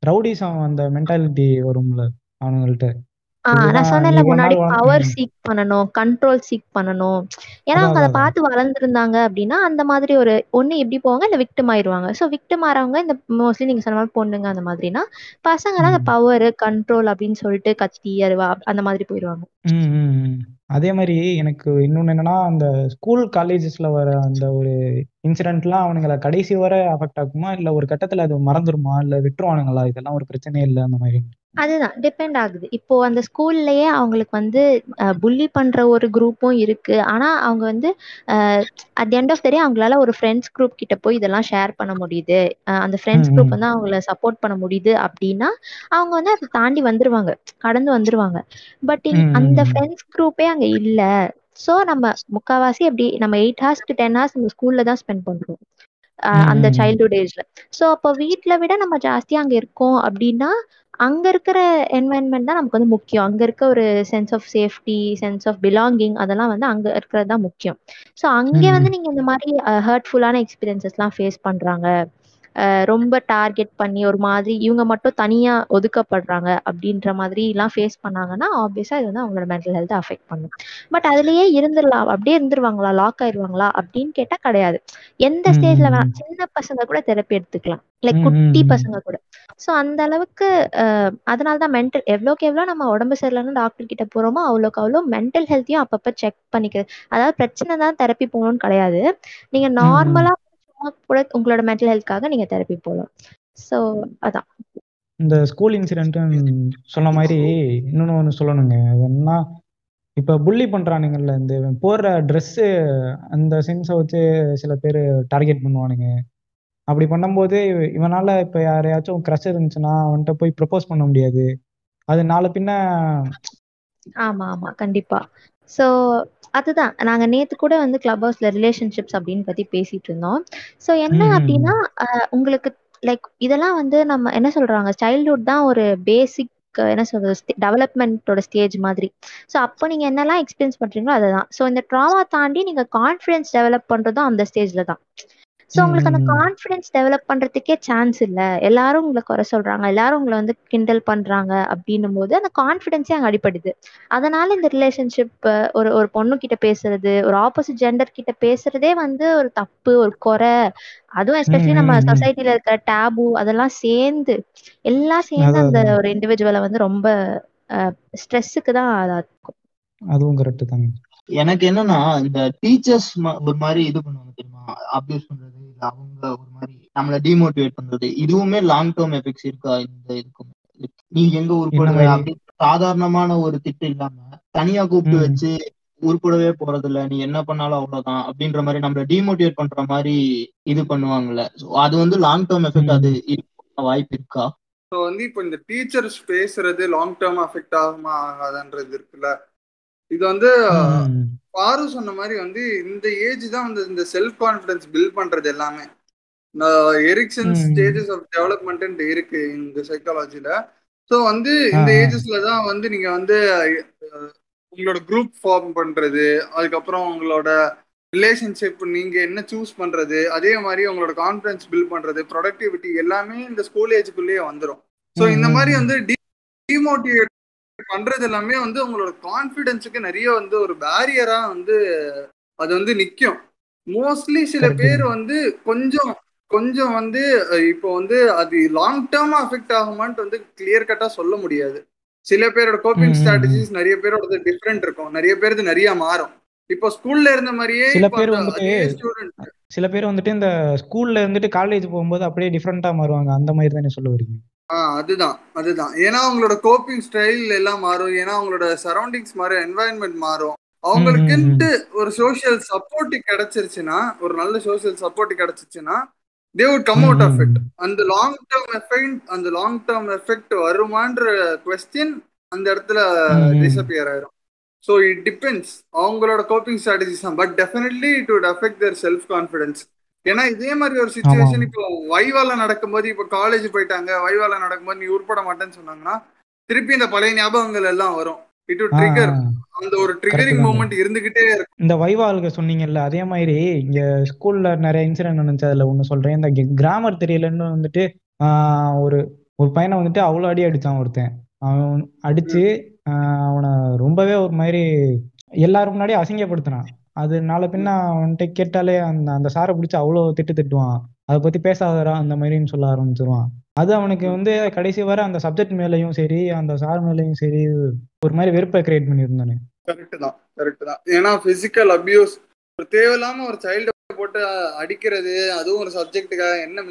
ரவுடிசம் அந்த மென்டாலிட்டி வரும்ல அவங்கள்ட்ட. ஆஹ் நான் சொன்னேன்ல முன்னாடி, பவர் சீக் பண்ணணும், கண்ட்ரோல் சீக் பண்ணணும். ஏன்னா அவங்க அதை பார்த்து வளர்ந்துருந்தாங்க அப்படின்னா அந்த மாதிரி ஒரு ஒண்ணு எப்படி போவாங்க, இந்த விக்டிம் ஆயிடுவாங்க. ஸோ விக்டிம் ஆறவங்க இந்த மோஸ்ட்லி நீங்க சொன்ன மாதிரி பொண்ணுங்க அந்த மாதிரினா, பசங்கன்னா அந்த பவர் கண்ட்ரோல் அப்படின்னு சொல்லிட்டு கத்தி அறுவா அந்த மாதிரி போயிடுவாங்க. அதே மாதிரி எனக்கு இன்னொன்னு என்னன்னா, அந்த ஸ்கூல் காலேஜஸ்ல வர அந்த ஒரு இன்சிடென்ட் எல்லாம் அவனுங்களை கடைசி வர அஃபெக்ட் ஆகுமா, இல்ல ஒரு கட்டத்துல அது மறந்துருமா, இல்ல விட்டுருவானுங்களா இதெல்லாம் ஒரு பிரச்சனையே இல்லை அந்த மாதிரி? அதுதான் டிபெண்ட் ஆகுது. இப்போ அந்த ஸ்கூல்லயே அவங்களுக்கு வந்து புல்லி பண்ற ஒரு குரூப்பும் இருக்கு. ஆனா அவங்க வந்து at the end of the day அவங்களால ஒரு ஃப்ரெண்ட்ஸ் குரூப் கிட்ட போய் இதெல்லாம் ஷேர் பண்ண முடியுது, அந்த ஃப்ரெண்ட்ஸ் குரூப் வந்து அவங்கள சப்போர்ட் பண்ண முடியுது அப்படின்னா அவங்க வந்து அதை தாண்டி வந்துருவாங்க, கடந்து வந்துருவாங்க. பட் அந்த ஃப்ரெண்ட்ஸ் குரூப்பே அங்க இல்ல. சோ நம்ம முக்காவாசி அப்படி நம்ம eight hours to ten hours நம்ம ஸ்கூல்ல தான் ஸ்பெண்ட் பண்றோம் அந்த சைல்ட்ஹுட் ஏஜ்ல. சோ அப்போ வீட்டுல விட நம்ம ஜாஸ்தியா அங்க இருக்கோம் அப்படின்னா அங்க இருக்கிற என்வைரன்மெண்ட் தான் நமக்கு வந்து முக்கியம். அங்க இருக்க ஒரு sense of safety, sense of belonging, அதெல்லாம் வந்து அங்க இருக்கிறது தான் முக்கியம். ஸோ அங்கே வந்து நீங்க இந்த மாதிரி ஹர்ட்ஃபுல்லான எக்ஸ்பீரியன்சஸ் எல்லாம் ஃபேஸ் பண்றாங்க, ரொம்ப டார்கெட் பண்ணி ஒரு மாதிரி இவங்க மட்டும் தனியா ஒதுக்கப்படுறாங்க அப்படின்ற மாதிரி எல்லாம் ஃபேஸ் பண்ணாங்கன்னா ஆப்வியஸா இது வந்து அவங்களோட மென்டல் ஹெல்த் அஃபெக்ட் பண்ணும். பட் அதுலயே இருந்துடலாம், அப்படியே இருந்துருவாங்களா, லாக் ஆயிடுவாங்களா அப்படின்னு கேட்டா கிடையாது. எந்த ஸ்டேஜ்ல வேணாம், சின்ன பசங்க கூட தெரப்பி எடுத்துக்கலாம், லைக் குட்டி பசங்க கூட. ஸோ அந்த அளவுக்கு அஹ் அதனாலதான் மென்டல் எவ்வளோக்கு எவ்வளோ நம்ம உடம்பு சரியில்லைன்னு டாக்டர் கிட்ட போறோமோ அவ்வளோக்கு அவ்வளோ மென்டல் ஹெல்த்தையும் அப்பப்ப செக் பண்ணிக்கிறது. அதாவது பிரச்சனை தான் தெரப்பி போகணும்னு கிடையாது, நீங்க நார்மலா உங்களோட மென்டல் ஹெல்த்காக நீங்க தெரப்பி போகலாம். சோ அதான் இந்த ஸ்கூல் இன்சிடென்ட் சொன்ன மாதிரி இன்னொன்னு ஒன்று சொல்லணுங்க. என்ன இப்ப புல்லி பண்றானுங்கல்ல, இந்த போடுற ட்ரெஸ் அந்த சென்ஸை வச்சு சில பேர் டார்கெட் பண்ணுவானுங்க. அப்படி பண்ணும்போது இவனால இப்ப யாரையாச்சும் கிரஷ் இருந்துச்சுன்னா அவன்கிட்ட போய் ப்ரப்போஸ் பண்ண முடியாது, அது நாளை பின்ன. ஆமா ஆமா கண்டிப்பா. ஸோ அதுதான் நாங்கள் நேற்று கூட வந்து கிளப் ஹவுஸ்ல ரிலேஷன்ஷிப்ஸ் அப்படின்னு பற்றி பேசிட்டு இருந்தோம். ஸோ என்ன அப்படின்னா உங்களுக்கு லைக் இதெல்லாம் வந்து நம்ம என்ன சொல்றாங்க, சைல்ட்ஹுட் தான் ஒரு பேசிக் என்ன சொல்றது டெவலப்மெண்டோட ஸ்டேஜ் மாதிரி. ஸோ அப்போ நீங்க என்னெல்லாம் எக்ஸ்பீரியன்ஸ் பண்றீங்களோ அதுதான். ஸோ இந்த ட்ராமா தாண்டி நீங்க கான்ஃபிடன்ஸ் டெவலப் பண்றதும் அந்த ஸ்டேஜ்ல தான். ஸோ உங்களுக்கு அந்த கான்ஃபிடன்ஸ் டெவலப் பண்றதுக்கே சான்ஸ் இல்லை, எல்லாரும் உங்களை குறை சொல்றாங்க, எல்லாரும் உங்களை வந்து கிண்டல் பண்றாங்க அப்படின்னும் போது அந்த கான்ஃபிடென்ஸே அங்கே அடிப்படுது. அதனால இந்த ரிலேஷன்ஷிப் ஒரு ஒரு பொண்ணு கிட்ட பேசுறது, ஒரு ஆப்போசிட் ஜெண்டர் கிட்ட பேசுறதே வந்து ஒரு தப்பு, ஒரு குறை. அதுவும் எஸ்பெஷலி நம்ம சொசைட்டில இருக்கிற டேபு அதெல்லாம் சேர்ந்து எல்லாம் சேர்ந்து அந்த ஒரு இண்டிவிஜுவலை வந்து ரொம்ப ஸ்ட்ரெஸ்ஸுக்கு தான் இருக்கும். அதுவும் கரெக்ட் தாங்க. எனக்கு என்னன்னா இந்த டீச்சர்ஸ் ஒரு மாதிரி இது பண்ணுவாங்க தெரியுமா, அபியூஸ் பண்றது, இல்ல அவங்க ஒரு மாதிரி நம்மள டிமோட்டிவேட் பண்றது, இதுவுமே லாங் டேர்ம் எஃபெக்ட்ஸ் இருக்கா இந்த இதுக்கும்? நீங்க எங்க உருப்படுவே அப்படி சாதாரணமான ஒரு திட்டம் இல்லாம தனியா கூப்பிட்டு வச்சு உருப்படவே போறது இல்ல, நீ என்ன பண்ணாலும் அவ்வளவுதான் அப்படின்ற மாதிரி நம்மள டிமோட்டிவேட் பண்ற மாதிரி இது பண்ணுவாங்கல்ல, அது வந்து லாங் டேர்ம் எஃபெக்ட் அது இருக்க வாய்ப்பு இருக்கா? ஸோ வந்து இப்போ இந்த டீச்சர்ஸ் பேசுறது லாங் டேர்ம் எஃபெக்ட் ஆகுமா ஆகாதுன்றது இருக்குல்ல, இது வந்து பாரு சொன்ன மாதிரி வந்து இந்த ஏஜ் தான் வந்து இந்த செல்ஃப் கான்ஃபிடன்ஸ் பில்ட் பண்றது எல்லாமே. எரிக்சன் ஸ்டேஜஸ் ஆஃப் டெவலப்மெண்ட் இருக்கு இந்த சைக்காலஜில. ஸோ வந்து இந்த ஏஜஸ்ல தான் வந்து நீங்க வந்து உங்களோட குரூப் ஃபார்ம் பண்றது, அதுக்கப்புறம் உங்களோட ரிலேஷன்ஷிப் நீங்க என்ன சூஸ் பண்றது, அதே மாதிரி உங்களோட கான்ஃபிடன்ஸ் பில்ட் பண்றது, ப்ரொடக்டிவிட்டி எல்லாமே இந்த ஸ்கூல் ஏஜுக்குள்ளேயே வந்துடும். ஸோ இந்த மாதிரி வந்து டிமோட்டிவேட் பண்றது எல்லாமே வந்து உங்களோட கான்ஃபிடென்ஸுக்கு நிறைய வந்து ஒரு பேரியரா வந்து அது வந்து நிக்கும். மோஸ்ட்லி சில பேர் வந்து கொஞ்சம் கொஞ்சம் வந்து இப்போ வந்து அது லாங் டேர்மா அஃபெக்ட் ஆகுமான்னு வந்து கிளியர் கட்டா சொல்ல முடியாது. சில பேரோட கோப்பிங் ஸ்ட்ராட்டஜிஸ் நிறைய பேரோட டிஃப்ரெண்ட் இருக்கும், நிறைய பேருக்கு நிறைய மாறும். இப்போ ஸ்கூல்ல இருந்த மாதிரியே சில பேர் வந்துட்டு சில பேர் வந்துட்டு இந்த ஸ்கூல்ல இருந்துட்டு காலேஜ் போகும்போது அப்படியே டிஃப்ரெண்டா மாறுவாங்க, அந்த மாதிரி தானே சொல்ல வரீங்க? ஆஹ் அதுதான் அதுதான் ஏன்னா அவங்களோட கோப்பிங் ஸ்டைல் எல்லாம் மாறும், ஏன்னா அவங்களோட சரௌண்டிங்ஸ் மாறும், என்வாயன்மெண்ட் மாறும். அவங்களுக்குன்ட்டு ஒரு சோசியல் சப்போர்ட் கிடைச்சிருச்சுன்னா, ஒரு நல்ல சோசியல் சப்போர்ட் கிடைச்சிச்சுன்னா they would come out of it. அந்த லாங் டேர்ம் எஃபெக்ட் அந்த லாங் டேர்ம் எஃபெக்ட் வருமான்ற கொஸ்டின் அந்த இடத்துல டிஸப்பியர் ஆயிரும். ஸோ இட் டிபெண்ட்ஸ் அவங்களோட கோப்பிங் ஸ்ட்ராட்டஜிஸ் தான், but definitely it would affect their self confidence. ஏன்னா இதே மாதிரி ஒரு சிச்சுவேஷன் இப்போ வைவால நடக்கும்போது, இப்போ காலேஜ் போயிட்டாங்க வைவால நடக்கும்போது நீ உருப்பட மாட்டேன்னு சொன்னாங்கன்னா திருப்பி இந்த பழைய ஞாபகங்கள் எல்லாம் வரும். இட் வுட் ட்ரிகர், அந்த ஒரு ட்ரிகரிங் மூமெண்ட் இருந்துகிட்டே இருக்கும். இந்த வைவாலுக்கு சொன்னீங்கல்ல, அதே மாதிரி இங்க ஸ்கூல்ல நிறைய இன்சிடென்ட் நடந்துச்சு. அதுல ஒண்ணு சொல்றேன், இந்த கிராமர் தெரியலன்னு வந்துட்டு ஆஹ் ஒரு ஒரு பையனை வந்துட்டு அவ்வளவு அடி அடிச்சான் ஒருத்தன். அவன் அடிச்சு ஆஹ் அவனை ரொம்பவே ஒரு மாதிரி எல்லாரும் முன்னாடி அசிங்கப்படுத்தினான். அது நாளை பின்ன அவன்கிட்ட கேட்டாலே அந்த அந்த சாரை பிடிச்சி அவ்வளோ திட்டு திட்டுவான், அதை பத்தி பேசாதரா அந்த மாதிரின்னு சொல்ல ஆரம்பிச்சிருவான். அது அவனுக்கு வந்து கடைசி வர அந்த சப்ஜெக்ட் மேலையும் சரி அந்த சார் மேலையும் சரி ஒரு மாதிரி வெறுப்பை கிரியேட் பண்ணியிருந்தானு. கரெக்ட் தான் கரெக்ட் தான் ஏன்னா பிசிக்கல் அபியூஸ், ஒரு தேவையில்லாம ஒரு சைல்டை போட்டு அடிக்கிறது, அதுவும் ஒரு சப்ஜெக்டுக்காக என்ன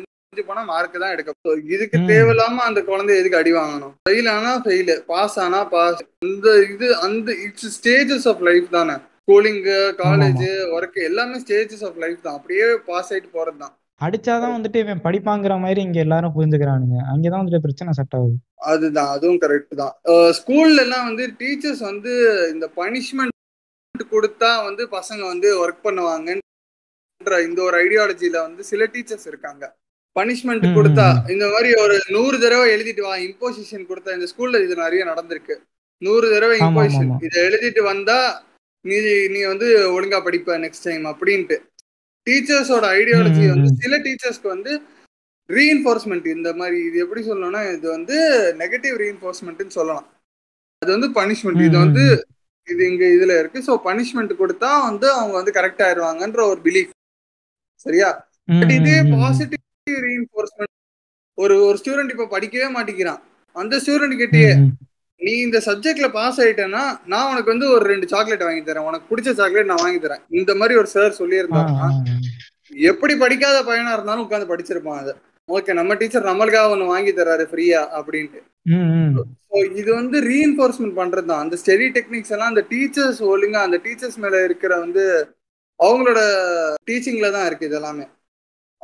போனா மார்க்கு தான் எடுக்க. இதுக்கு தேவையில்லாம அந்த குழந்தை எதுக்கு அடி வாங்கணும்? ஃபெயில் ஆனா ஃபெயில், பாஸ் ஆனா பாஸ். இந்த இது அந்த இட்ஸ் ஸ்டேஜஸ் ஆஃப் லைஃப் தானே. ஸ்கூலிங்கு, காலேஜ், ஒர்க் எல்லாமே ஸ்டேஜஸ் ஆஃப் லைஃப் தான். அப்படியே பாஸ் ஆயிட்டு போறது தான். அடிச்சாதான் வந்துட்டு இவன் படிப்பாங்கிற மாதிரி இங்க எல்லாரும் புரிஞ்சுக்கிறானுங்க. அங்கதான் வந்துட்டு பிரச்சனை செட் ஆகுது. அதுதான், அதுவும் கரெக்ட் தான். ஸ்கூல்ல எல்லாம் வந்து டீச்சர்ஸ் வந்து இந்த பனிஷ்மெண்ட் கொடுத்தா வந்து பசங்க வந்து ஒர்க் பண்ணுவாங்கன்ற இந்த ஒரு ஐடியாலஜில வந்து சில டீச்சர்ஸ் இருக்காங்க. பனிஷ்மெண்ட் கொடுத்தா இந்த மாதிரி ஒரு நூறு தடவை எழுதிட்டு வா, இம்போசிஷன் கொடுத்தா. இந்த ஸ்கூல்ல இது நிறைய நடந்திருக்கு. நூறு தடவை இம்போசிஷன், இதை எழுதிட்டு வந்தா நீ நீ வந்து ஒழுங்கா படிப்ப நெக்ஸ்ட் டைம் அப்படின்ட்டு டீச்சர்ஸோட ஐடியாலஜி வந்து சில டீச்சர்ஸ்க்கு வந்து ரீஎன்ஃபோர்ஸ்மெண்ட். இந்த மாதிரி இது எப்படி சொல்லணும்னா, இது வந்து நெகட்டிவ் ரீஎன்ஃபோர்ஸ்மெண்ட்னு சொல்லலாம். அது வந்து பனிஷ்மெண்ட். இது வந்து இது இங்க இதுல இருக்கு. ஸோ பனிஷ்மெண்ட் கொடுத்தா வந்து அவங்க வந்து கரெக்ட் ஆயிடுவாங்கன்ற ஒரு பிலீஃப், சரியா? பட் இதே பாசிட்டிவ் ரீஎன்ஃபோர்ஸ்மெண்ட், ஒரு ஒரு ஸ்டூடெண்ட் இப்ப படிக்கவே மாட்டேங்கிறான், அந்த ஸ்டூடெண்ட் கிட்டயே நீ இந்த சப்ஜெக்ட்ல பாஸ் ஆயிட்டேன்னா நான் உனக்கு வந்து ஒரு ரெண்டு சாக்லேட் வாங்கி தரேன், உனக்கு பிடிச்ச சாக்லேட் நான் வாங்கி தரேன், இந்த மாதிரி ஒரு சார் சொல்லியிருந்தாங்கன்னா எப்படி படிக்காத பையனா இருந்தாலும் உட்காந்து படிச்சிருப்பான். அது ஓகே, நம்ம டீச்சர் நம்மளுக்காக ஒண்ணு வாங்கி தர்றாரு ஃப்ரீயா அப்படின்ட்டு. இது வந்து ரீஎன்ஃபோர்ஸ்மெண்ட் பண்றது தான். அந்த ஸ்டடி டெக்னிக்ஸ் எல்லாம் அந்த டீச்சர்ஸ் ஒழுங்கா, அந்த டீச்சர்ஸ் மேல இருக்கிற வந்து அவங்களோட டீச்சிங்ல தான் இருக்கு இது எல்லாமே.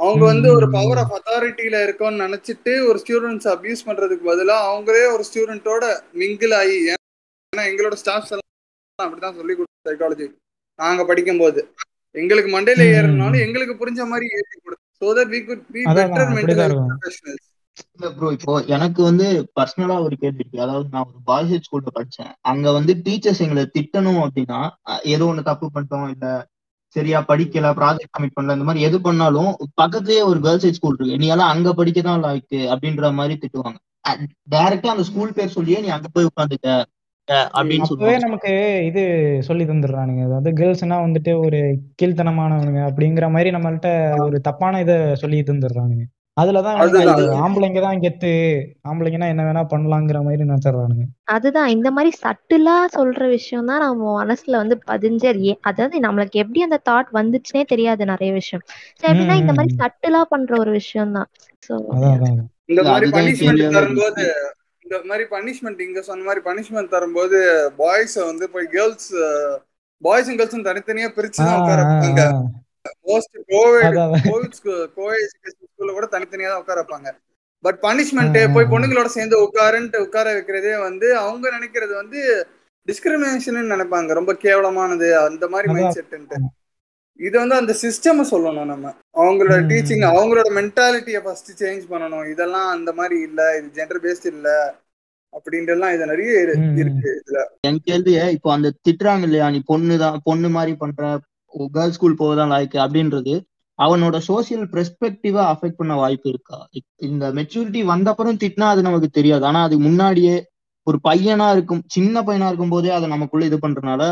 அவங்க வந்து ஒரு பவர் ஆஃப் அத்தாரிட்டியில இருக்கோன்னு நினைச்சிட்டு ஒரு ஸ்டூடெண்ட்ஸ் அபியூஸ் பண்றதுக்கு பதிலாக அவங்களே ஒரு ஸ்டூடெண்டோட மிங்கிள் ஆகி, ஏன்னா எங்களோட ஸ்டாஃப்ஸ் எல்லாம் அப்படிதான் சொல்லி கொடுத்தோம் சைக்காலஜி. நாங்க படிக்கும் போது எங்களுக்கு மண்டையில ஏறனாலும் எங்களுக்கு புரிஞ்ச மாதிரி ஏற்றி கொடுத்தோம். So that we could be better mental professionals. இல்ல ப்ரோ, இப்போ எனக்கு வந்து பர்சனலா ஒரு கேள்வி இருக்கு. அதாவது நான் ஒரு பாய்ஸ் ஹை ஸ்கூல்ல படிச்சேன். அங்க வந்து டீச்சர்ஸ் எங்களை திட்டணும் அப்படின்னா, ஏதோ ஒண்ணு தப்பு பண்ணிட்டோம், இல்ல சரியா படிக்கல, ப்ராஜெக்ட் கமிட் பண்ணல, இந்த மாதிரி எது பண்ணாலும் பக்கத்துலயே ஒரு கேர்ள்ஸ் ஹை ஸ்கூல் இருக்கு, நீ எல்லாம் அங்க படிக்கதான் லாய்க்கு அப்படின்ற மாதிரி திட்டுவாங்க. டைரக்டா அந்த ஸ்கூல் பேர் சொல்லியே நீ அங்க போய் உட்காந்துக்க அப்படின்னு சொல்லி நமக்கு இது சொல்லி தந்துடுறானுங்க. அதாவது கேர்ள்ஸ்னா வந்துட்டு ஒரு கீழ்த்தனமானவனுங்க அப்படிங்கிற மாதிரி நம்மள்ட்ட ஒரு தப்பான இதை சொல்லி தந்துடுறானுங்க. அதுலதான் ஆம்பளைங்க தான் கெத்து, ஆம்பளைங்கன்னா என்ன வேணா பண்ணலாங்கிற மாதிரி நினைச்சிடறானுங்க. அதுதான் இந்த மாதிரி சட்டிலா சொல்ற விஷயம் தான் நம்ம மனசுல வந்து பதிஞ்சு. அதாவது நம்மளுக்கு எப்படி அந்த தாட் வந்துச்சுன்னே தெரியாது. நிறைய விஷயம் எப்படின்னா இந்த மாதிரி சட்டிலா பண்ற ஒரு விஷயம் தான். இந்த மாதிரி பனிஷ்மெண்ட் தரும்போது, இந்த மாதிரி பனிஷ்மெண்ட் இங்க சொன்ன மாதிரி பனிஷ்மெண்ட் தரும்போது பாய்ஸை வந்து போய் கேர்ள்ஸ், பாய்ஸ் அண்ட் கேர்ள்ஸ் தனித்தனியா பிரிச்சுதான் உட்காருவாங்க. மோஸ்ட் கோவிட் கோவிட் ஸ்கூல்ல கூட தனித்தனியா தான் உட்கார வைப்பாங்க. பட் பனிஷ்மெண்ட் போய் பொண்ணுங்களோட சேர்ந்து உட்காருன்ட்டு உட்கார வைக்கிறதே வந்து அவங்க நினைக்கிறது வந்து டிஸ்கிரிமினேஷன் நினைப்பாங்க, ரொம்ப கேவலமானது அந்த மாதிரி மைண்ட் செட். இது வந்து அந்த சிஸ்டம் சொல்லணும் நம்ம. அவங்களோட டீச்சிங், அவங்களோட மென்டாலிட்டியை ஃபர்ஸ்ட் சேஞ்ச் பண்ணணும். இதெல்லாம் அந்த மாதிரி இல்ல, இது ஜெண்டர் பேஸ்ட் இல்ல அப்படின்றலாம் இது நிறைய இருக்கு இதுல. என் கேள்வியே இப்போ அந்த திட்டுறாங்க இல்லையா, நீ பொண்ணுதான், பொண்ணு மாதிரி பண்ற, கேர்ள்ஸ் ஸ்கூல் போவதான் லாய்க்கு அப்படின்றது அவனோட சோசியல் பெர்ஸ்பெக்டிவா அஃபெக்ட் பண்ண வாய்ப்பு இருக்கா? இந்த மெச்சூரிட்டி வந்த அப்புறம் திட்டினா அது நமக்கு தெரியாது. ஆனா அது முன்னாடியே ஒரு பையனா இருக்கும், சின்ன பையனா இருக்கும் போதே அதை நமக்குள்ள இது பண்றதுனால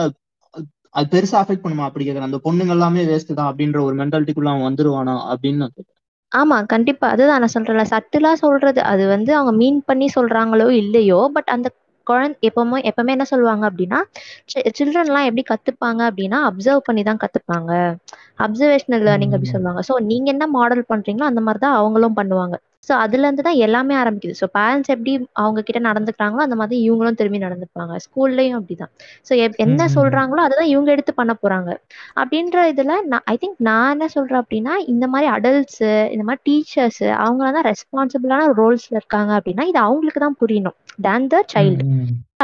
அது பெருசா அஃபெக்ட் பண்ணுமா? அப்படி கேட்கறேன். அந்த பொண்ணுங்க எல்லாமே வேஸ்ட் தான் அப்படின்ற ஒரு மென்டாலிட்டிக்குள்ள அவன் வந்துருவானா அப்படின்னு நான் கேட்கறேன். ஆமா, கண்டிப்பா. அதுதான் நான் சொல்றேன்ல, சட்டிலா சொல்றது. அது வந்து அவங்க மீன் பண்ணி சொல்றாங்களோ இல்லையோ, பட் அந்த குழந்தை எப்பவுமே எப்பவுமே என்ன சொல்லுவாங்க அப்படின்னா, சில்ட்ரன் எல்லாம் எப்படி கத்துப்பாங்க அப்படின்னா அப்சர்வ் பண்ணி தான் கத்துப்பாங்க, அப்சர்வேஷனல் லேர்னிங் அப்படி சொல்லுவாங்க. ஸோ நீங்க என்ன மாடல் பண்றீங்களோ அந்த மாதிரி தான் அவங்களும் பண்ணுவாங்க. ஸோ அதுல இருந்து தான் எல்லாமே ஆரம்பிக்குது. ஸோ பேரண்ட்ஸ் எப்படி அவங்க கிட்ட நடந்துக்கிறாங்களோ அந்த மாதிரி இவங்களும் திரும்பி நடந்துப்பாங்க. ஸ்கூல்லையும் அப்படிதான். ஸோ என்ன சொல்றாங்களோ அதுதான் இவங்க எடுத்து பண்ண போறாங்க அப்படின்ற இதுல நான் ஐ திங்க் நான் என்ன சொல்றேன் அப்படின்னா, இந்த மாதிரி அடல்ட்ஸ், இந்த மாதிரி டீச்சர்ஸ் அவங்களாதான் ரெஸ்பான்சிபிளான ரோல்ஸ்ல இருக்காங்க அப்படின்னா இது அவங்களுக்கு தான் புரியணும். than the child.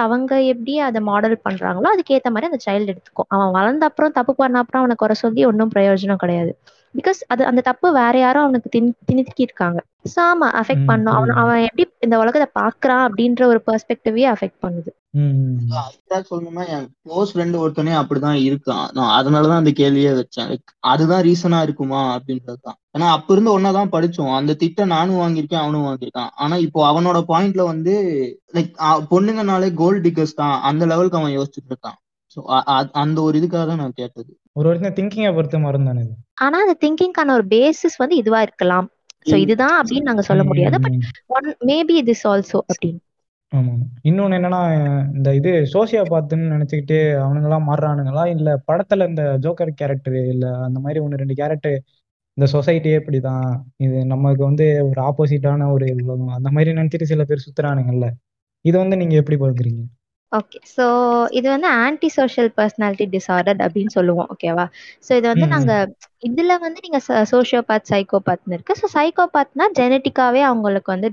அவங்க எப்படி அதை மாடல் பண்றாங்களோ அதுக்கேற்ற மாதிரி அந்த சைல்டு எடுத்துக்கும். அவன் வளர்ந்த அப்புறம் தப்பு பண்ண அப்புறம் அவனை குறை சொல்லி ஒன்றும் பிரயோஜனம் கிடையாது. பிகாஸ் அது அந்த தப்பு வேற யாரும் அவனுக்கு திணி திணிக்கி இருக்காங்க. ஸோ ஆமா அஃபெக்ட் பண்ணும். அவன் அவன் எப்படி இந்த உலகத்தை பாக்குறான் அப்படின்ற ஒரு பெர்ஸ்பெக்டிவே அஃபெக்ட் பண்ணுது. சொல்லணும்னா என் க்ளோஸ் ஃப்ரெண்ட் ஒருத்தனே அப்படிதான் இருக்கான். நான் அதனாலதான் அந்த கேள்வியே வச்சேன். அதுதான் ரீசனா இருக்குமா அப்படின்றதுதான். ஏன்னா அப்ப இருந்து ஒன்னாதான் படிச்சோம். அந்த திட்டம் நானும் வாங்கியிருக்கேன், அவனும் வாங்கியிருக்கான். ஆனா இப்போ அவனோட பாயிண்ட்ல வந்து லைக் பொண்ணுங்கனாலே கோல்ட் டிகர்ஸ் தான் அந்த லெவலுக்கு அவன் யோசிச்சுட்டு இருக்கான். சோ அந்த ஒரு இதுக்காக தான் நான் கேட்டது. ஒரு ஒருத்தன் திங்கிங்கை பொறுத்த மாதிரி தானே. ஆனா அந்த திங்கிங்கான ஒரு பேசிஸ் வந்து இதுவா இருக்கலாம். சோ இதுதான் அப்படின்னு நாங்க சொல்ல முடியாது. But one maybe this also அப்படின்னு. ஆமா, இன்னொன்னு என்னன்னா, இந்த இது சோசியோபாத்துன்னு நினைச்சுக்கிட்டு அவனுங்களா மாறுறானுங்களா, இல்ல படத்துல இந்த ஜோக்கர் கேரக்டர், இல்ல அந்த மாதிரி ஒன்னு ரெண்டு கேரக்டர் இந்த சொசைட்டியே இப்படிதான், இது நமக்கு வந்து ஒரு ஆப்போசிட்டான ஒரு உலகம் அந்த மாதிரி நினைச்சிட்டு சில பேர் சுத்துறானுங்கல்ல. இதை வந்து நீங்க எப்படி பாக்குறீங்க? ஓகே, ஸோ இது வந்து ஆன்டி சோஷியல் பர்சனாலிட்டி டிஸார்டர் அப்படின்னு சொல்லுவோம். ஓகேவா? ஸோ இது வந்து நாங்கள் இதில் வந்து நீங்கள் சோஷியோபாத் சைக்கோபாத்னு இருக்குது. ஸோ சைக்கோபாத்னா ஜெனட்டிக்காகவே அவங்களுக்கு வந்து